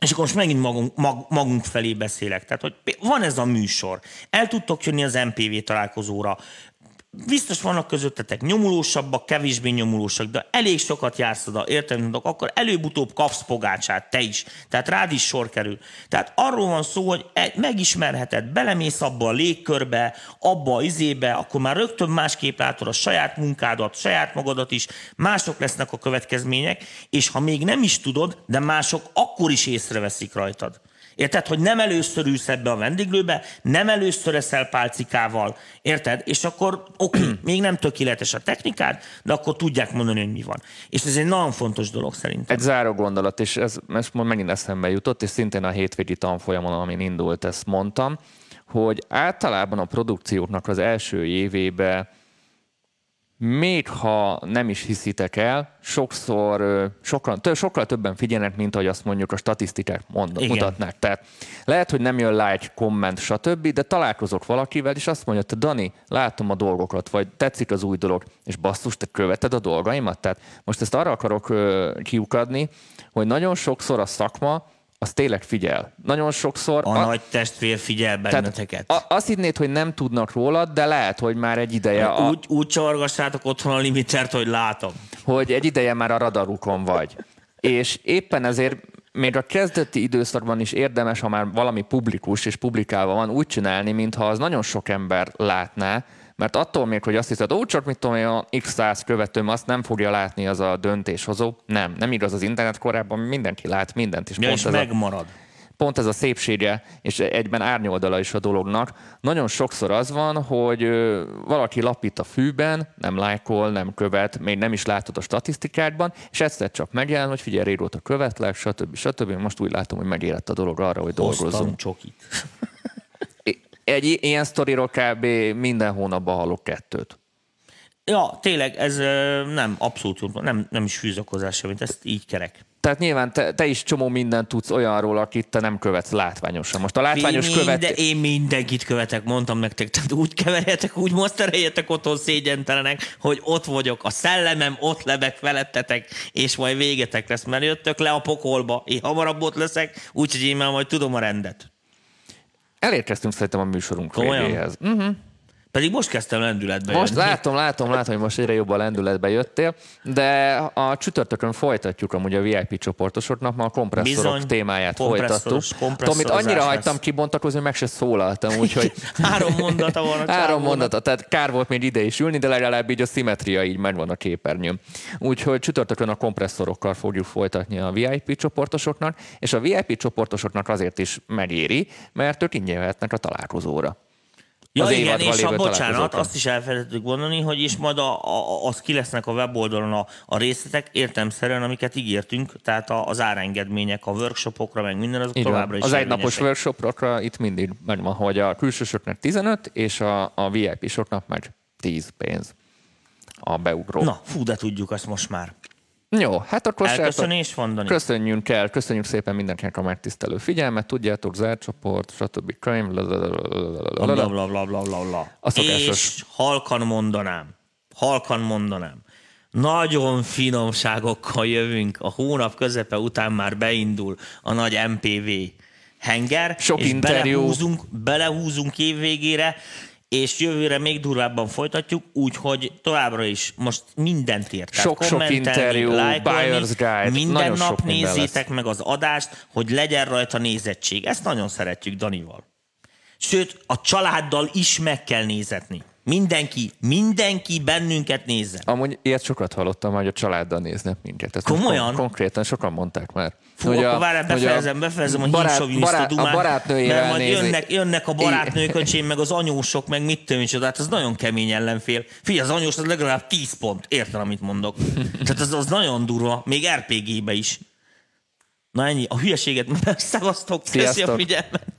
És akkor most megint magunk, mag, magunk felé beszélek. Tehát, hogy van ez a műsor. El tudtok jönni az em pé vé találkozóra. Biztos vannak közöttetek nyomulósabbak, kevésbé nyomulósak, de elég sokat jársz oda, érted, akkor előbb-utóbb kapsz pogácsát, te is. Tehát rád is sor kerül. Tehát arról van szó, hogy megismerheted, belemész abba a légkörbe, abba a izébe, akkor már rögtön másképp látod a saját munkádat, saját magadat is, mások lesznek a következmények, és ha még nem is tudod, de mások akkor is észreveszik rajtad. Érted, hogy nem először ülsz ebbe a vendéglőbe, nem először eszel pálcikával, érted? És akkor oké, még nem tökéletes a technikád, de akkor tudják mondani, hogy mi van. És ez egy nagyon fontos dolog szerintem. Egy záró gondolat, és ez, ez megint eszembe jutott, és szintén a hétvégi tanfolyamon, amin indult, ezt mondtam, hogy általában a produkcióknak az első évében, még ha nem is hiszitek el, sokszor, sokkal, sokkal többen figyelnek, mint ahogy azt mondjuk a statisztikák mond, mutatnak. Tehát lehet, hogy nem jön like, komment, stb., de találkozok valakivel, és azt mondja, te Dani, látom a dolgokat, vagy tetszik az új dolog, és basszus, te követed a dolgaimat? Tehát most ezt arra akarok kiukadni, hogy nagyon sokszor a szakma az tényleg figyel. Nagyon sokszor... A, a nagy testvér figyel benneteket. A, azt hinnéd, hogy nem tudnak rólad, de lehet, hogy már egy ideje... A, úgy, úgy csavargassátok otthon a limitert, hogy látom. Hogy egy ideje már a radarukon vagy. És éppen ezért még a kezdeti időszakban is érdemes, ha már valami publikus és publikálva van, úgy csinálni, mintha az nagyon sok ember látná, mert attól még, hogy azt hiszed, ó, csak mit tudom én, a x száz követőm, azt nem fogja látni az a döntéshozó. Nem, nem igaz, az internet korában mindenki lát mindent. És, ja, pont és ez megmarad. A, pont ez a szépsége, és egyben árnyoldala is a dolognak. Nagyon sokszor az van, hogy ö, valaki lapít a fűben, nem lájkol, nem követ, még nem is látod a statisztikákban, és egyszer csak megjelen, hogy figyelj, régóta követlek, stb. stb. Most úgy látom, hogy megérett a dolog arra, hogy dolgozzunk. Hoztam csokit. Egy ilyen sztoriról kb. Minden hónapban hallok kettőt. Ja, tényleg, ez nem, abszolút nem, nem is fűzakozás semmit, ezt így kerek. Tehát nyilván te, te is csomó mindent tudsz olyanról, akit te nem követsz látványosan. Most a látványos Mind, követ... Én mindenkit követek, mondtam nektek, tehát úgy keverjetek, úgy moztereljetek otthon szégyentelenek, hogy ott vagyok, a szellemem ott lebeg felettetek, és majd végetek lesz, mert jöttök le a pokolba, én hamarabb ott leszek, úgyhogy én már majd tudom a rendet. Elérkeztünk szerintem a műsorunk végéhez. Uh-huh. Pedig most kezdtem lendületbe most jönni. Látom, látom, látom, hogy most egyre jobban lendületbe jöttél, de a csütörtökön folytatjuk amúgy a vé i pé csoportosoknak, ma a kompresszorok Bizony, témáját folytattuk. Tomit annyira hagytam kibontakozni, meg se szólaltam, úgyhogy... Három mondata van a Három mondata, tehát kár volt még ide is ülni, de legalább így a szimmetria így megvan a képernyőm. Úgyhogy csütörtökön a kompresszorokkal fogjuk folytatni a vé i pé csoportosoknak, és a vé i pé csoportosoknak azért is megéri, mert ők ingyen jöhetnek a találkozóra. Ja igen, és a bocsánat, azt is elfelejtettük mondani, hogy is majd a, a, az ki lesznek a weboldalon a, a részletek értelemszerűen, amiket ígértünk, tehát a, az árengedmények, a workshopokra, meg minden, azok így továbbra van. Is az egynapos workshopokra itt mindig megvan, hogy a külsősöknek tizenöt, és a, a vé i pé-soknak meg tíz pénz a beugró. Na, fú, de tudjuk azt most már. Jó, hát akkor elköszönés van, Dani. Köszönjünk el, köszönjük szépen mindenkinek a megtisztelő figyelmet, tudjátok, zárt csoport, stb. Crime, blablabla. És halkan mondanám, halkan mondanám, nagyon finomságokkal jövünk, a hónap közepe után már beindul a nagy em pé vé henger, sok és interjú. belehúzunk, belehúzunk évvégére, és jövőre még durvábban folytatjuk, úgyhogy továbbra is most mindent írták. Sok-sok interjú, buyer's guide, minden nap nézzétek meg az adást, hogy legyen rajta nézettség. Ezt nagyon szeretjük Danival. Sőt, a családdal is meg kell nézetni. Mindenki, mindenki bennünket nézze. Amúgy ilyet sokat hallottam, hogy a családdal néznek minket. Komolyan? Konkrétan sokan mondták már. Fú, hogy akkor várjál, befejezem, befejezem a hírsoviniszta dumát, mert majd jönnek, jönnek a barátnők, öcsém, meg az anyósok, meg mit tömcsod, hát az nagyon kemény ellenfél. Figyelj, az anyós az legalább tíz pont, értem, amit mondok. Tehát az, az nagyon durva, még er pé gé-be is. Na ennyi, a hülyeséget, mert szevasztok, köszi a figyelmet.